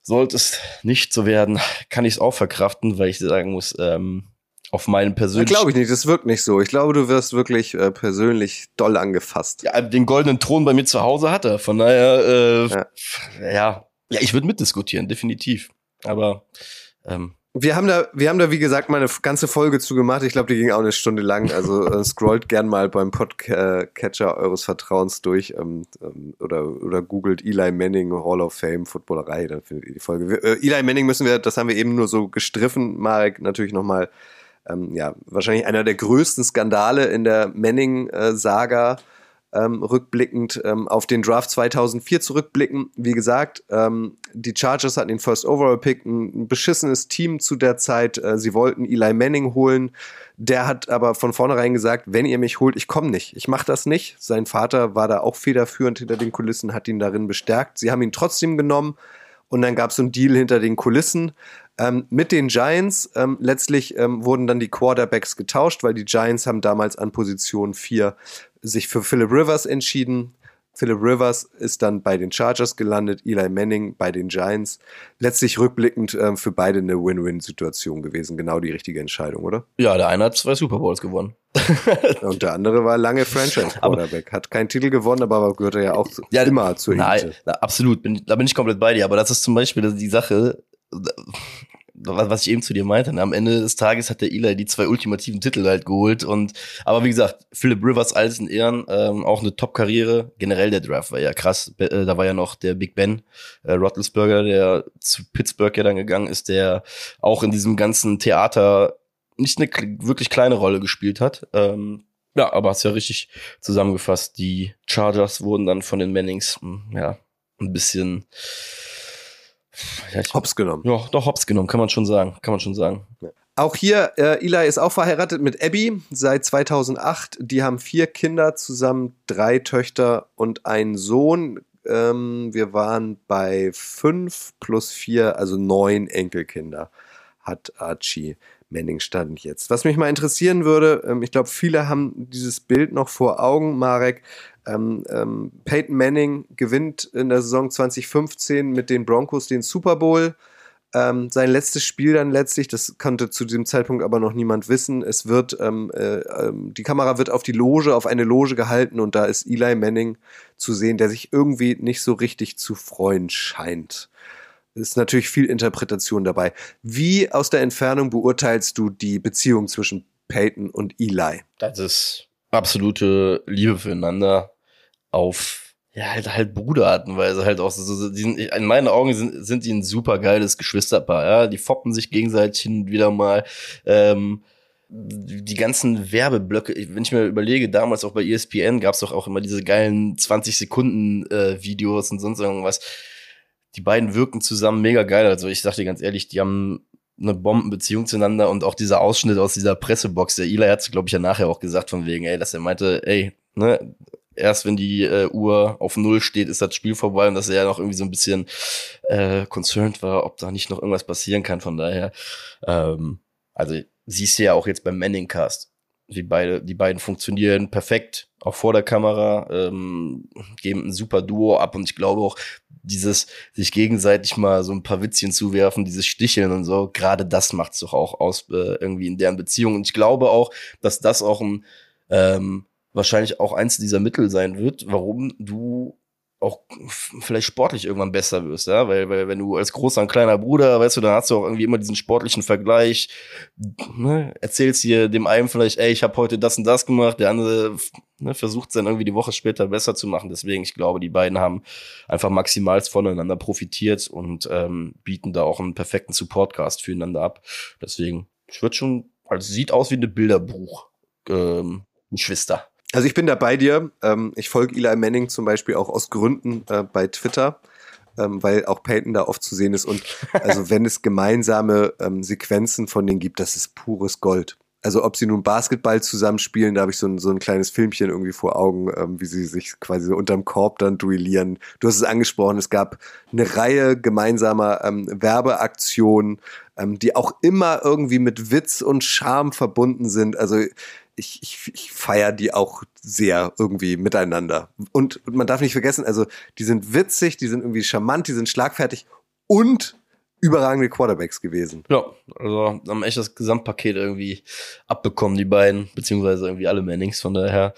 Sollte es nicht so werden, kann ich es auch verkraften, weil ich sagen muss, auf meinen persönlichen... Glaube ich nicht, das wirkt nicht so. Ich glaube, du wirst wirklich persönlich doll angefasst. Ja, den goldenen Thron bei mir zu Hause hat er. Von daher, ja, ich würde mitdiskutieren, definitiv. Aber, Wir haben da, wie gesagt, mal eine ganze Folge zu gemacht. Ich glaube, die ging auch eine Stunde lang. Also scrollt gern mal beim Podcatcher eures Vertrauens durch oder googelt Eli Manning Hall of Fame Footballerei, dann findet ihr die Folge. Eli Manning müssen wir, das haben wir eben nur so gestriffen, Marek, natürlich nochmal, wahrscheinlich einer der größten Skandale in der Manning-Saga rückblickend auf den Draft 2004 zurückblicken. Wie gesagt, die Chargers hatten den First Overall Pick, ein beschissenes Team zu der Zeit. Sie wollten Eli Manning holen. Der hat aber von vornherein gesagt, wenn ihr mich holt, ich komme nicht. Ich mache das nicht. Sein Vater war da auch federführend hinter den Kulissen, hat ihn darin bestärkt. Sie haben ihn trotzdem genommen und dann gab es so einen Deal hinter den Kulissen mit den Giants. Letztlich wurden dann die Quarterbacks getauscht, weil die Giants haben damals an Position 4 sich für Philip Rivers entschieden. Philip Rivers ist dann bei den Chargers gelandet, Eli Manning bei den Giants. Letztlich rückblickend für beide eine Win-Win-Situation gewesen. Genau die richtige Entscheidung, oder? Ja, der eine hat 2 Super Bowls gewonnen. Und der andere war lange Franchise-Quarterback. Hat keinen Titel gewonnen, aber gehörte ja auch immer zur Elite. Nein, absolut, da bin ich komplett bei dir. Aber das ist zum Beispiel die Sache, was ich eben zu dir meinte. Am Ende des Tages hat der Eli die 2 ultimativen Titel halt geholt. Aber wie gesagt, Philip Rivers alles in Ehren, auch eine Top-Karriere. Generell der Draft war ja krass. Da war ja noch der Big Ben Roethlisberger, der zu Pittsburgh ja dann gegangen ist, der auch in diesem ganzen Theater nicht eine wirklich kleine Rolle gespielt hat. Ja, aber hast ja richtig zusammengefasst. Die Chargers wurden dann von den Mannings ein bisschen... hops genommen. Ja, doch, hops genommen, kann man schon sagen. Ja. Auch hier, Eli ist auch verheiratet mit Abby seit 2008. Die haben 4 Kinder zusammen, 3 Töchter und einen Sohn. Wir waren bei 5 plus 4, also 9 Enkelkinder hat Archie Manning stand jetzt. Was mich mal interessieren würde, ich glaube, viele haben dieses Bild noch vor Augen, Marek. Peyton Manning gewinnt in der Saison 2015 mit den Broncos den Super Bowl. Sein letztes Spiel dann letztlich, das konnte zu diesem Zeitpunkt aber noch niemand wissen, es wird, die Kamera wird auf eine Loge gehalten und da ist Eli Manning zu sehen, der sich irgendwie nicht so richtig zu freuen scheint. Ist natürlich viel Interpretation dabei. Wie aus der Entfernung beurteilst du die Beziehung zwischen Peyton und Eli? Das ist absolute Liebe füreinander auf halt Bruderartenweise halt auch so, die sind, in meinen Augen sind die ein super geiles Geschwisterpaar, ja, die foppen sich gegenseitig hin und wieder mal, die ganzen Werbeblöcke, wenn ich mir überlege, damals auch bei ESPN gab's doch auch immer diese geilen 20-Sekunden-Videos und sonst irgendwas, die beiden wirken zusammen mega geil, also ich sag dir ganz ehrlich, die haben eine Bombenbeziehung zueinander und auch dieser Ausschnitt aus dieser Pressebox, der Eli hat's, glaube ich, ja nachher auch gesagt von wegen, dass er meinte, ne, erst wenn die Uhr auf 0 steht, ist das Spiel vorbei und dass er ja noch irgendwie so ein bisschen concerned war, ob da nicht noch irgendwas passieren kann, von daher. Also siehst du ja auch jetzt beim Manningcast, wie die beiden funktionieren perfekt, auch vor der Kamera, geben ein super Duo ab und ich glaube auch, dieses sich gegenseitig mal so ein paar Witzchen zuwerfen, dieses Sticheln und so, gerade das macht's doch auch aus irgendwie in deren Beziehung und ich glaube auch, dass das auch ein wahrscheinlich auch eins dieser Mittel sein wird, warum du auch vielleicht sportlich irgendwann besser wirst, ja, weil wenn du als großer und kleiner Bruder, weißt du, dann hast du auch irgendwie immer diesen sportlichen Vergleich, ne? Erzählst dir dem einen vielleicht, ich habe heute das und das gemacht, der andere versucht es dann irgendwie die Woche später besser zu machen, deswegen, ich glaube, die beiden haben einfach maximal voneinander profitiert und bieten da auch einen perfekten Supportcast füreinander ab, deswegen, ich würde schon, also sieht aus wie eine Bilderbuch, Geschwister. Also ich bin da bei dir. Ich folge Eli Manning zum Beispiel auch aus Gründen bei Twitter, weil auch Peyton da oft zu sehen ist. Und also wenn es gemeinsame Sequenzen von denen gibt, das ist pures Gold. Also ob sie nun Basketball zusammenspielen, da habe ich so ein kleines Filmchen irgendwie vor Augen, wie sie sich quasi so unterm Korb dann duellieren. Du hast es angesprochen, es gab eine Reihe gemeinsamer Werbeaktionen, die auch immer irgendwie mit Witz und Charme verbunden sind. Also ich feiere die auch sehr irgendwie miteinander. Und man darf nicht vergessen, also die sind witzig, die sind irgendwie charmant, die sind schlagfertig und überragende Quarterbacks gewesen. Ja, also haben echt das Gesamtpaket irgendwie abbekommen, die beiden, beziehungsweise irgendwie alle Mannings, von daher.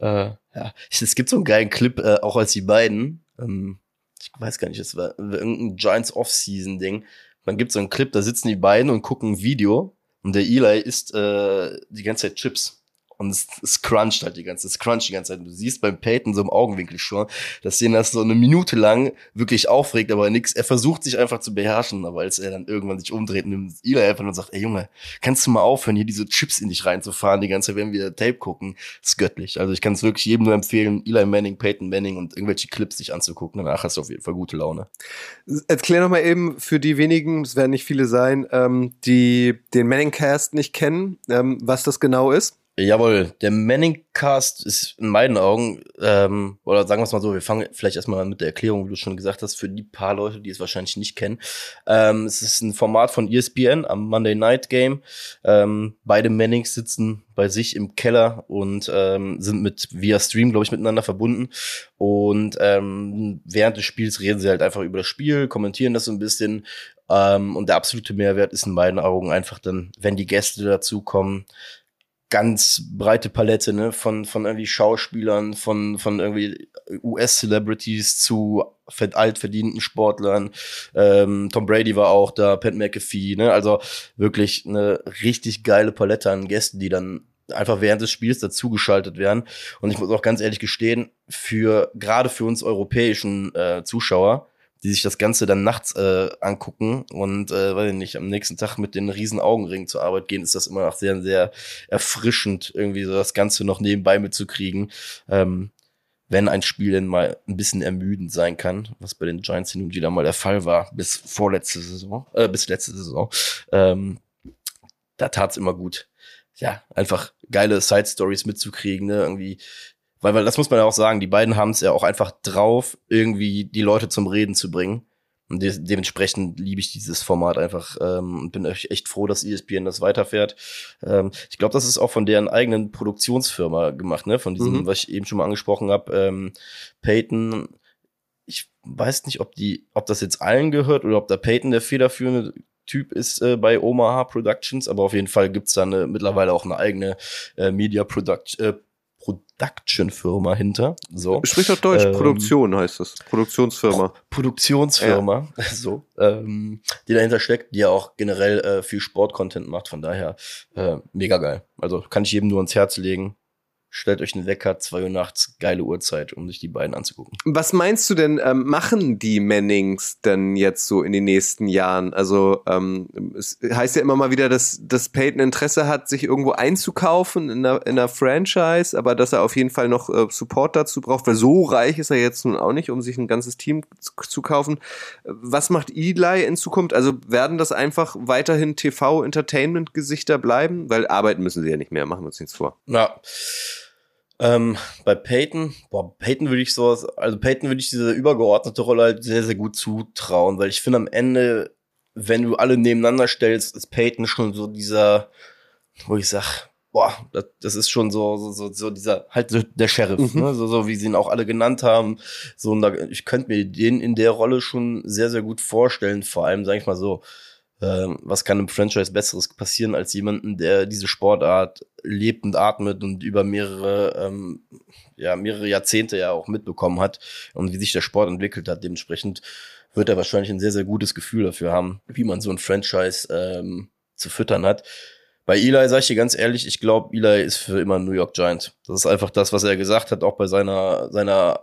Ja. Es gibt so einen geilen Clip, auch als die beiden, ich weiß gar nicht, es war irgendein Giants Off-Season-Ding, dann gibt es so einen Clip, da sitzen die beiden und gucken ein Video. Und der Eli isst die ganze Zeit Chips und es cruncht halt die ganze Zeit. Du siehst beim Peyton so im Augenwinkel schon, dass den das so eine Minute lang wirklich aufregt, aber nix. Er versucht sich einfach zu beherrschen, aber als er dann irgendwann sich umdreht, nimmt Eli einfach und sagt, Junge, kannst du mal aufhören, hier diese Chips in dich reinzufahren, die ganze Zeit, wenn wir Tape gucken, das ist göttlich. Also ich kann es wirklich jedem nur empfehlen, Eli Manning, Peyton Manning und irgendwelche Clips sich anzugucken, danach hast du auf jeden Fall gute Laune. Erklär noch mal eben für die wenigen, es werden nicht viele sein, die den Manningcast nicht kennen, was das genau ist. Jawohl, der Manningcast ist in meinen Augen, oder sagen wir es mal so, wir fangen vielleicht erstmal mit der Erklärung, wie du schon gesagt hast, für die paar Leute, die es wahrscheinlich nicht kennen. Es ist ein Format von ESPN am Monday Night Game. Beide Mannings sitzen bei sich im Keller und sind via Stream, glaube ich, miteinander verbunden. Und während des Spiels reden sie halt einfach über das Spiel, kommentieren das so ein bisschen. Und der absolute Mehrwert ist in meinen Augen einfach dann, wenn die Gäste dazukommen, ganz breite Palette, ne, von irgendwie Schauspielern, von irgendwie US-Celebrities zu altverdienten Sportlern. Tom Brady war auch da, Pat McAfee, ne, also wirklich eine richtig geile Palette an Gästen, die dann einfach während des Spiels dazugeschaltet werden. Und ich muss auch ganz ehrlich gestehen, gerade für uns europäischen Zuschauer, die sich das Ganze dann nachts angucken und, weiß ich nicht, am nächsten Tag mit den riesen Augenringen zur Arbeit gehen, ist das immer noch sehr, sehr erfrischend, irgendwie so das Ganze noch nebenbei mitzukriegen, wenn ein Spiel denn mal ein bisschen ermüdend sein kann, was bei den Giants hin und wieder mal der Fall war, bis letzte Saison, da tat's immer gut. Ja, einfach geile Side-Stories mitzukriegen, ne, irgendwie, weil das muss man ja auch sagen, die beiden haben es ja auch einfach drauf, irgendwie die Leute zum Reden zu bringen. Und dementsprechend liebe ich dieses Format einfach und bin echt froh, dass ESPN das weiterfährt. Ich glaube, das ist auch von deren eigenen Produktionsfirma gemacht, ne? Von diesem, was ich eben schon mal angesprochen habe, Peyton. Ich weiß nicht, ob das jetzt allen gehört oder ob da Peyton der federführende Typ ist bei Omaha Productions, aber auf jeden Fall gibt's da mittlerweile auch eine eigene Media Production-Firma hinter. So. Sprich auf Deutsch, Produktion heißt das. Produktionsfirma. Produktionsfirma, ja. So, die dahinter steckt, die ja auch generell viel Sport-Content macht, von daher mega geil. Also kann ich jedem nur ans Herz legen. Stellt euch einen Wecker, 2 Uhr nachts, geile Uhrzeit, um sich die beiden anzugucken. Was meinst du denn, machen die Mannings denn jetzt so in den nächsten Jahren? Also es heißt ja immer mal wieder, dass Peyton Interesse hat, sich irgendwo einzukaufen in einer Franchise, aber dass er auf jeden Fall noch Support dazu braucht, weil so reich ist er jetzt nun auch nicht, um sich ein ganzes Team zu kaufen. Was macht Eli in Zukunft? Also werden das einfach weiterhin TV-Entertainment-Gesichter bleiben? Weil arbeiten müssen sie ja nicht mehr, machen wir uns nichts vor. Ja. Bei Peyton, Peyton würde ich diese übergeordnete Rolle halt sehr, sehr gut zutrauen, weil ich finde am Ende, wenn du alle nebeneinander stellst, ist Peyton schon so dieser, wo ich sag, das ist schon so dieser, halt der Sheriff, ne? so wie sie ihn auch alle genannt haben, so, ich könnte mir den in der Rolle schon sehr, sehr gut vorstellen, vor allem, sag ich mal so, was kann einem Franchise Besseres passieren als jemanden, der diese Sportart lebt und atmet und über mehrere Jahrzehnte ja auch mitbekommen hat und wie sich der Sport entwickelt hat. Dementsprechend wird er wahrscheinlich ein sehr, sehr gutes Gefühl dafür haben, wie man so ein Franchise zu füttern hat. Bei Eli sage ich dir ganz ehrlich, ich glaube, Eli ist für immer ein New York Giant. Das ist einfach das, was er gesagt hat, auch bei seiner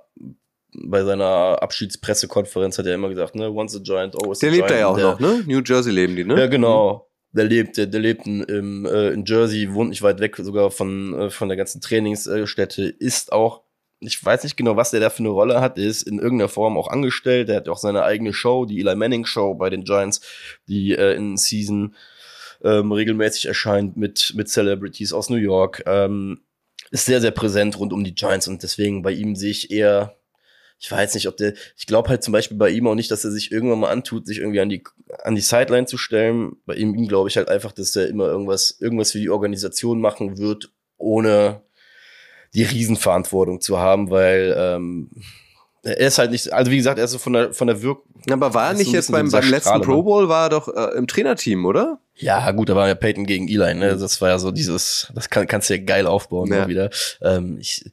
Abschiedspressekonferenz hat er immer gesagt, ne, once a Giant, always a Giant. Der lebt da ja auch noch, ne? New Jersey leben die, ne? Ja, genau. Der lebt in Jersey, wohnt nicht weit weg sogar von der ganzen Trainingsstätte, ist auch, ich weiß nicht genau, was der da für eine Rolle hat, der ist in irgendeiner Form auch angestellt, der hat auch seine eigene Show, die Eli Manning Show bei den Giants, die in Season regelmäßig erscheint mit Celebrities aus New York, ist sehr, sehr präsent rund um die Giants und deswegen bei ihm sehe ich eher, ich weiß nicht, ich glaube halt zum Beispiel bei ihm auch nicht, dass er sich irgendwann mal antut, sich irgendwie an die Sideline zu stellen. Bei ihm glaube ich halt einfach, dass er immer irgendwas für die Organisation machen wird, ohne die Riesenverantwortung zu haben, weil, er ist halt nicht, also wie gesagt, er ist so von der Wirkung. Aber war er nicht jetzt beim letzten Pro Bowl, war er doch im Trainerteam, oder? Ja, gut, da war ja Peyton gegen Eli, ne? Das war ja so dieses, das kannst du ja geil aufbauen, ja. Wieder. Ich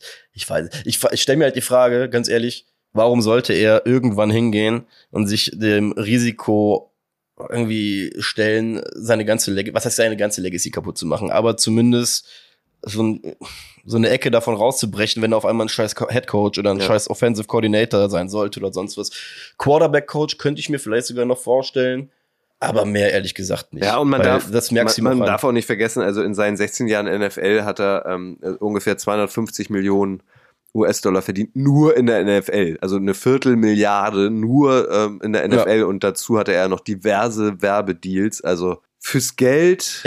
stelle mir halt die Frage, ganz ehrlich, warum sollte er irgendwann hingehen und sich dem Risiko irgendwie stellen, seine ganze Legacy kaputt zu machen, aber zumindest so eine Ecke davon rauszubrechen, wenn er auf einmal ein scheiß Headcoach oder ein scheiß Offensive Coordinator sein sollte oder sonst was. Quarterback-Coach könnte ich mir vielleicht sogar noch vorstellen, aber mehr ehrlich gesagt nicht. Ja, und man darf auch nicht vergessen, also in seinen 16 Jahren NFL hat er ungefähr 250 Millionen US-Dollar verdient, nur in der NFL. Also eine 1/4 Milliarde nur in der NFL und dazu hatte er noch diverse Werbedeals, also fürs Geld,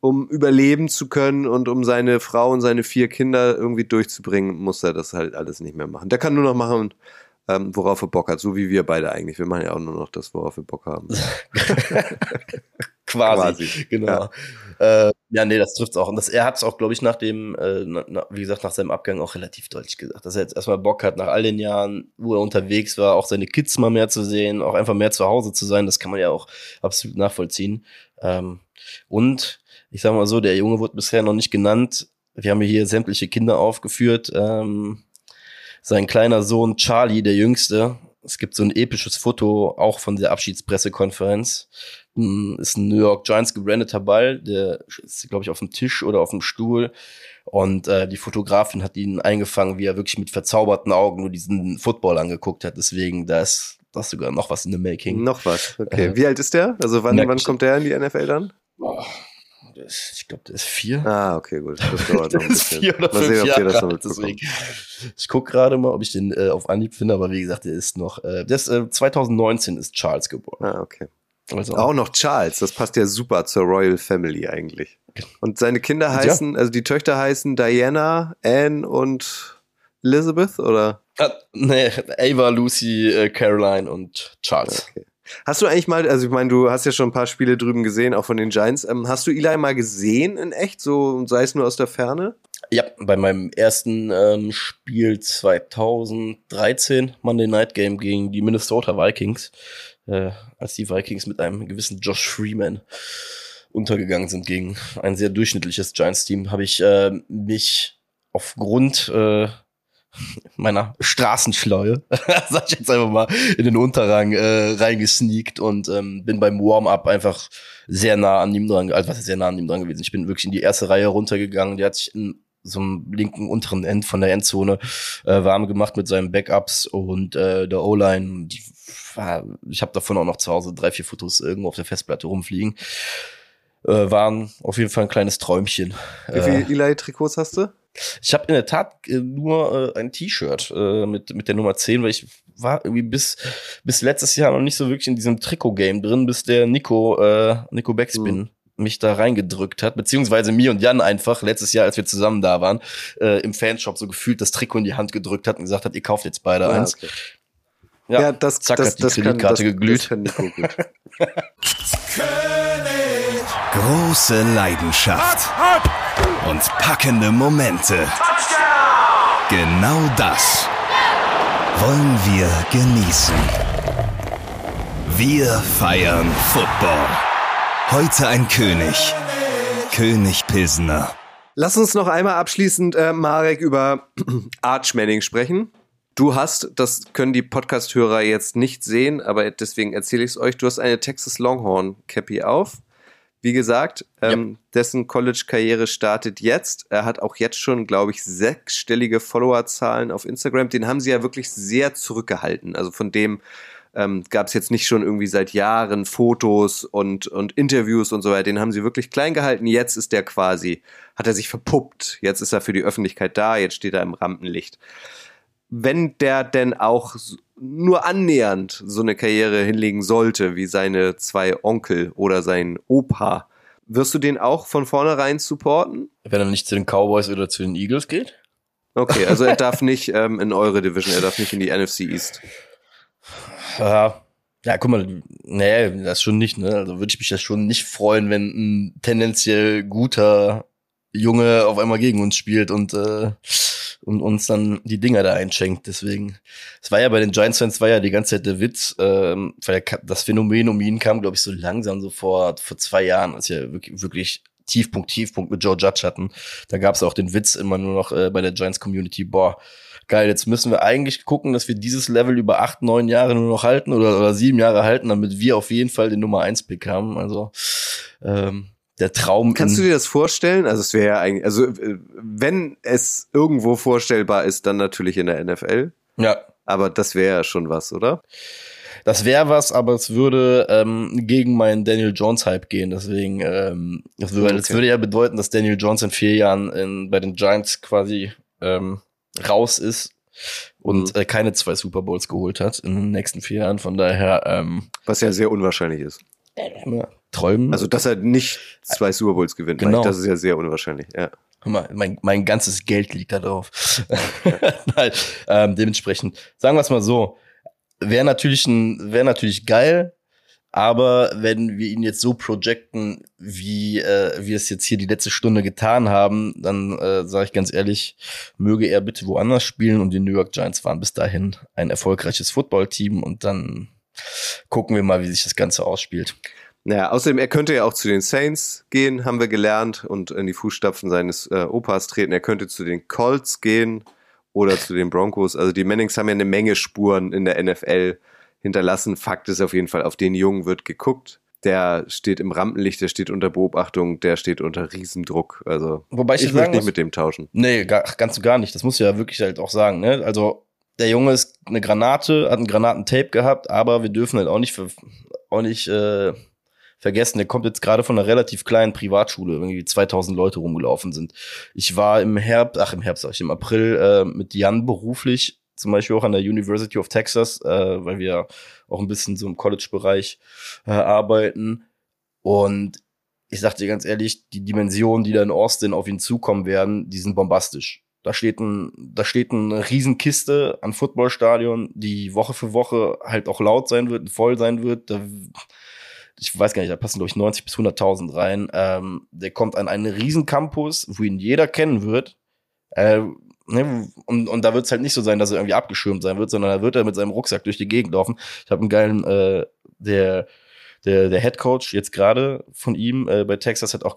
um überleben zu können und um seine Frau und seine 4 Kinder irgendwie durchzubringen, muss er das halt alles nicht mehr machen. Der kann nur noch machen, worauf er Bock hat, so wie wir beide eigentlich. Wir machen ja auch nur noch das, worauf wir Bock haben. Quasi, genau. Ja, nee, das trifft's auch. Und er hat's auch, glaube ich, nach seinem Abgang auch relativ deutlich gesagt, dass er jetzt erstmal Bock hat, nach all den Jahren, wo er unterwegs war, auch seine Kids mal mehr zu sehen, auch einfach mehr zu Hause zu sein. Das kann man ja auch absolut nachvollziehen. Und ich sag mal so, der Junge wurde bisher noch nicht genannt. Wir haben hier sämtliche Kinder aufgeführt. Sein kleiner Sohn Charlie, der Jüngste. Es gibt so ein episches Foto, auch von der Abschiedspressekonferenz. Ist ein New York Giants gebrandeter Ball. Der ist, glaube ich, auf dem Tisch oder auf dem Stuhl. Und die Fotografin hat ihn eingefangen, wie er wirklich mit verzauberten Augen nur diesen Football angeguckt hat. Deswegen, das sogar noch was in the making. Noch was, okay. Wie alt ist der? Also wann kommt der in die NFL dann? Boah. Ich glaube, der ist 4. Ah, okay, gut. Das dauert noch ein bisschen. 4 oder 5 Jahre. Ich gucke gerade mal, ob ich den auf Anhieb finde, aber wie gesagt, der ist noch 2019 ist Charles geboren. Ah, okay. Also auch noch Charles, das passt ja super zur Royal Family eigentlich. Und seine Kinder heißen, also die Töchter heißen Diana, Anne und Elizabeth, oder? Ava, Lucy, Caroline und Charles. Okay. Hast du eigentlich mal, also ich meine, du hast ja schon ein paar Spiele drüben gesehen, auch von den Giants. Hast du Eli mal gesehen in echt, so sei es nur aus der Ferne? Ja, bei meinem ersten Spiel 2013, Monday Night Game gegen die Minnesota Vikings, als die Vikings mit einem gewissen Josh Freeman untergegangen sind gegen ein sehr durchschnittliches Giants-Team, habe ich mich aufgrund meiner Straßenschleue, sag ich jetzt einfach mal, in den Unterrang reingesneakt und bin beim Warm-Up einfach sehr nah an ihm dran, also was ist sehr nah an ihm dran gewesen. Ich bin wirklich in die erste Reihe runtergegangen, der hat sich in so einem linken unteren End von der Endzone warm gemacht mit seinen Backups und der O-Line. Ich habe davon auch noch zu Hause 3-4 Fotos irgendwo auf der Festplatte rumfliegen. Waren auf jeden Fall ein kleines Träumchen. Wie viele Eli-Trikots hast du? Ich habe in der Tat nur ein T-Shirt mit der Nummer 10, weil ich war irgendwie bis letztes Jahr noch nicht so wirklich in diesem Trikot-Game drin, bis der Nico Backspin mich da reingedrückt hat, beziehungsweise mir und Jan einfach letztes Jahr, als wir zusammen da waren, im Fanshop so gefühlt das Trikot in die Hand gedrückt hat und gesagt hat, ihr kauft jetzt beide eins. Okay. Ja, das hat die Kreditkarte geglüht. Große Leidenschaft und packende Momente. Genau das wollen wir genießen. Wir feiern Football. Heute ein König. König Pilsner. Lass uns noch einmal abschließend, Marek, über Arch Manning sprechen. Du hast, das können die Podcast-Hörer jetzt nicht sehen, aber deswegen erzähle ich es euch, du hast eine Texas Longhorn-Cappy auf. Wie gesagt, dessen College-Karriere startet jetzt. Er hat auch jetzt schon, glaube ich, 6-stellige Followerzahlen auf Instagram. Den haben sie ja wirklich sehr zurückgehalten. Also von dem gab es jetzt nicht schon irgendwie seit Jahren Fotos und Interviews und so weiter. Den haben sie wirklich klein gehalten. Jetzt ist der quasi, hat er sich verpuppt. Jetzt ist er für die Öffentlichkeit da. Jetzt steht er im Rampenlicht. Wenn der denn auch nur annähernd so eine Karriere hinlegen sollte, wie seine zwei Onkel oder sein Opa, wirst du den auch von vornherein supporten? Wenn er nicht zu den Cowboys oder zu den Eagles geht? Okay, also er darf nicht in eure Division, er darf nicht in die NFC East. Ja, guck mal, nee, das schon nicht, ne? Also würde ich mich das schon nicht freuen, wenn ein tendenziell guter Junge auf einmal gegen uns spielt und uns dann die Dinger da einschenkt. Deswegen, es war ja bei den Giants-Fans war ja die ganze Zeit der Witz, weil das Phänomen um ihn kam, glaube ich, so langsam so vor 2 Jahren, als wir wirklich Tiefpunkt mit Joe Judge hatten. Da gab es auch den Witz immer nur noch bei der Giants-Community, boah, geil, jetzt müssen wir eigentlich gucken, dass wir dieses Level über 8-9 Jahre nur noch halten oder 7 Jahre halten, damit wir auf jeden Fall den Nummer 1-Pick haben. Also, der Traum. Kannst du dir das vorstellen? Also es wäre ja eigentlich, also wenn es irgendwo vorstellbar ist, dann natürlich in der NFL. Ja. Aber das wäre ja schon was, oder? Das wäre was, aber es würde gegen meinen Daniel Jones-Hype gehen. Deswegen, das würde ja bedeuten, dass Daniel Jones in 4 Jahren bei den Giants quasi raus ist und keine 2 Super Bowls geholt hat in den nächsten 4 Jahren. Von daher, was ja sehr unwahrscheinlich ist. Ja. Träumen. Also, dass er nicht 2 Super Bowls gewinnt, genau. Das ist ja sehr unwahrscheinlich. Ja. Hör mal, mein ganzes Geld liegt da drauf. Ja. Nein, dementsprechend, sagen wir es mal so, wäre natürlich geil, aber wenn wir ihn jetzt so projecten, wie wir es jetzt hier die letzte Stunde getan haben, dann sage ich ganz ehrlich, möge er bitte woanders spielen und die New York Giants waren bis dahin ein erfolgreiches Footballteam und dann gucken wir mal, wie sich das Ganze ausspielt. Naja, außerdem, er könnte ja auch zu den Saints gehen, haben wir gelernt, und in die Fußstapfen seines Opas treten. Er könnte zu den Colts gehen oder zu den Broncos. Also die Mannings haben ja eine Menge Spuren in der NFL hinterlassen. Fakt ist auf jeden Fall, auf den Jungen wird geguckt. Der steht im Rampenlicht, der steht unter Beobachtung, der steht unter Riesendruck. Also wobei ich möchte nicht mit dem tauschen. Nee, ganz und gar nicht. Das muss ja wirklich halt auch sagen, ne? Also der Junge ist eine Granate, hat einen Granatentape gehabt, aber wir dürfen halt auch nicht vergessen, der kommt jetzt gerade von einer relativ kleinen Privatschule, irgendwie 2000 Leute rumgelaufen sind. Ich war im April mit Jan beruflich, zum Beispiel auch an der University of Texas, weil wir auch ein bisschen so im College-Bereich arbeiten. Und ich sag dir ganz ehrlich, die Dimensionen, die da in Austin auf ihn zukommen werden, die sind bombastisch. Da steht eine Riesenkiste an Footballstadion, die Woche für Woche halt auch laut sein wird, voll sein wird. Da, ich weiß gar nicht, da passen, glaube ich, 90 bis 100.000 rein. Der kommt an einen Riesencampus, wo ihn jeder kennen wird. Und da wird es halt nicht so sein, dass er irgendwie abgeschirmt sein wird, sondern da wird er mit seinem Rucksack durch die Gegend laufen. Ich habe einen geilen, der Headcoach jetzt gerade von ihm bei Texas hat auch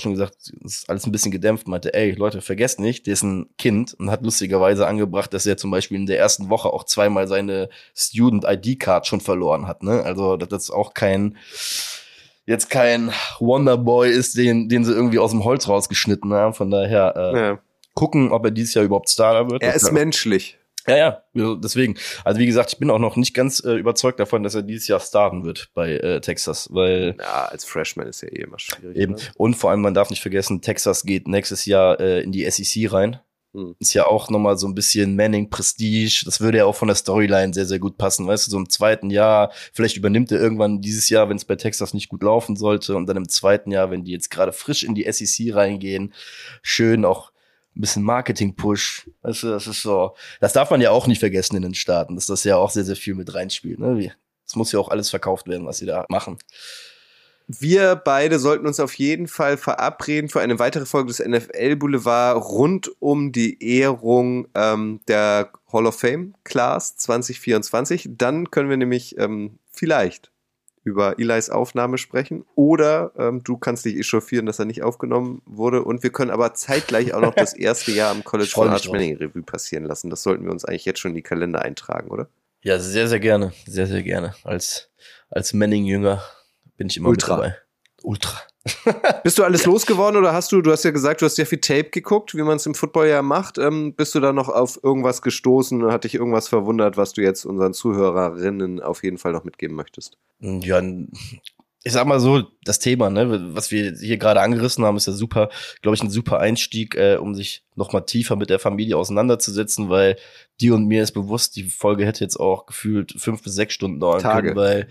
schon gesagt, es ist alles ein bisschen gedämpft, meinte, ey Leute, vergesst nicht, der ist ein Kind und hat lustigerweise angebracht, dass er zum Beispiel in der ersten Woche auch zweimal seine Student-ID-Card schon verloren hat, ne? Also, dass das auch kein Wonderboy ist, den sie irgendwie aus dem Holz rausgeschnitten haben, von daher gucken, ob er dieses Jahr überhaupt Starter wird. Er ist menschlich. Ja, deswegen. Also wie gesagt, ich bin auch noch nicht ganz überzeugt davon, dass er dieses Jahr starten wird bei Texas, weil... Ja, als Freshman ist ja eh immer schwierig. Eben. Ne? Und vor allem, man darf nicht vergessen, Texas geht nächstes Jahr in die SEC rein. Mhm. Ist ja auch nochmal so ein bisschen Manning-Prestige. Das würde ja auch von der Storyline sehr, sehr gut passen, weißt du? So im zweiten Jahr, vielleicht übernimmt er irgendwann dieses Jahr, wenn es bei Texas nicht gut laufen sollte. Und dann im zweiten Jahr, wenn die jetzt gerade frisch in die SEC reingehen, schön auch ein bisschen Marketing-Push, weißt du, das ist so, das darf man ja auch nicht vergessen in den Staaten, dass das ja auch sehr, sehr viel mit reinspielt, ne? Es muss ja auch alles verkauft werden, was sie da machen. Wir beide sollten uns auf jeden Fall verabreden für eine weitere Folge des NFL Boulevard rund um die Ehrung der Hall of Fame Class 2024. Dann können wir nämlich vielleicht über Elis Aufnahme sprechen oder du kannst dich echauffieren, dass er nicht aufgenommen wurde, und wir können aber zeitgleich auch noch das erste Jahr am College von Arch Manning Revue passieren lassen. Das sollten wir uns eigentlich jetzt schon in die Kalender eintragen, oder? Ja, sehr, sehr gerne. Sehr, sehr gerne. Als Manning-Jünger bin ich immer Ultra. Mit dabei. Ultra. Bist du alles losgeworden oder hast du ja gesagt, du hast sehr viel Tape geguckt, wie man es im Football ja macht. Bist du da noch auf irgendwas gestoßen und hat dich irgendwas verwundert, was du jetzt unseren Zuhörerinnen auf jeden Fall noch mitgeben möchtest? Ja, ich sag mal so, das Thema, ne, was wir hier gerade angerissen haben, ist ja super, glaube ich, ein super Einstieg, um sich nochmal tiefer mit der Familie auseinanderzusetzen, weil dir und mir ist bewusst, die Folge hätte jetzt auch gefühlt 5 bis 6 Stunden dauern können, weil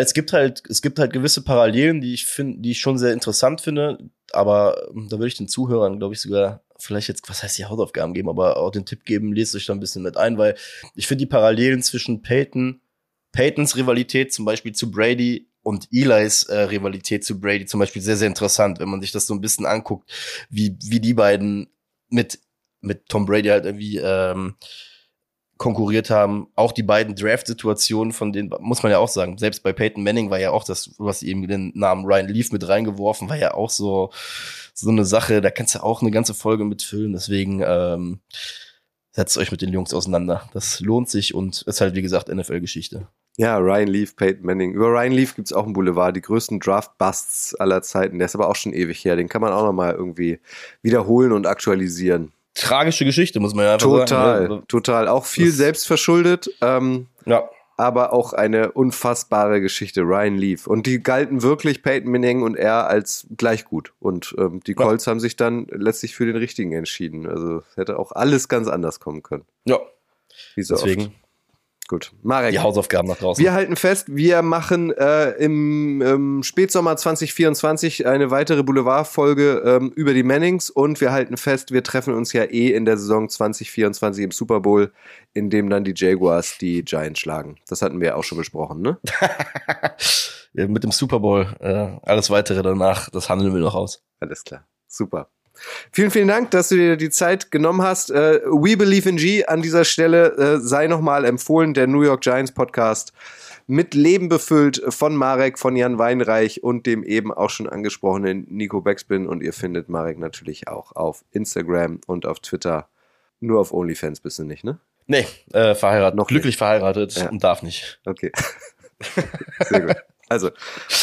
es gibt halt gewisse Parallelen, die ich schon sehr interessant finde, aber da würde ich den Zuhörern, glaube ich, sogar vielleicht jetzt, was heißt die Hausaufgaben geben, aber auch den Tipp geben, lest euch da ein bisschen mit ein, weil ich finde die Parallelen zwischen Peytons Rivalität zum Beispiel zu Brady und Elis Rivalität zu Brady zum Beispiel sehr, sehr interessant, wenn man sich das so ein bisschen anguckt, wie die beiden mit Tom Brady halt irgendwie konkurriert haben. Auch die beiden Draft-Situationen, von denen muss man ja auch sagen, selbst bei Peyton Manning war ja auch das, du hast eben den Namen Ryan Leaf mit reingeworfen, war ja auch so eine Sache, da kannst du auch eine ganze Folge mitfüllen, deswegen setzt euch mit den Jungs auseinander. Das lohnt sich und ist halt, wie gesagt, NFL-Geschichte. Ja, Ryan Leaf, Peyton Manning. Über Ryan Leaf gibt's auch einen Boulevard, die größten Draft-Busts aller Zeiten, der ist aber auch schon ewig her, den kann man auch nochmal irgendwie wiederholen und aktualisieren. Tragische Geschichte, muss man ja einfach sagen. Total. Auch viel selbst verschuldet, aber auch eine unfassbare Geschichte, Ryan Leaf. Und die galten wirklich, Peyton Manning und er, als gleich gut. Und die Colts haben sich dann letztlich für den Richtigen entschieden. Also hätte auch alles ganz anders kommen können. Ja. Wie so deswegen. Oft. Gut, Marek. Die Hausaufgaben nach draußen. Wir halten fest, wir machen im Spätsommer 2024 eine weitere Boulevard-Folge über die Mannings, und wir halten fest, wir treffen uns ja in der Saison 2024 im Super Bowl, in dem dann die Jaguars die Giants schlagen. Das hatten wir ja auch schon besprochen, ne? Mit dem Super Bowl. Alles Weitere danach, das handeln wir noch aus. Alles klar, super. Vielen, vielen Dank, dass du dir die Zeit genommen hast. We Believe in G an dieser Stelle sei nochmal empfohlen, der New York Giants Podcast mit Leben befüllt von Marek, von Jan Weinreich und dem eben auch schon angesprochenen Nico Beckspin, und ihr findet Marek natürlich auch auf Instagram und auf Twitter. Nur auf OnlyFans bist du nicht, ne? Nee, verheiratet. Noch glücklich nicht. Verheiratet und darf nicht. Okay. Sehr gut. Also,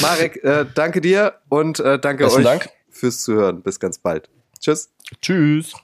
Marek, danke dir und danke euch fürs Zuhören. Bis ganz bald. Tschüss. Tschüss.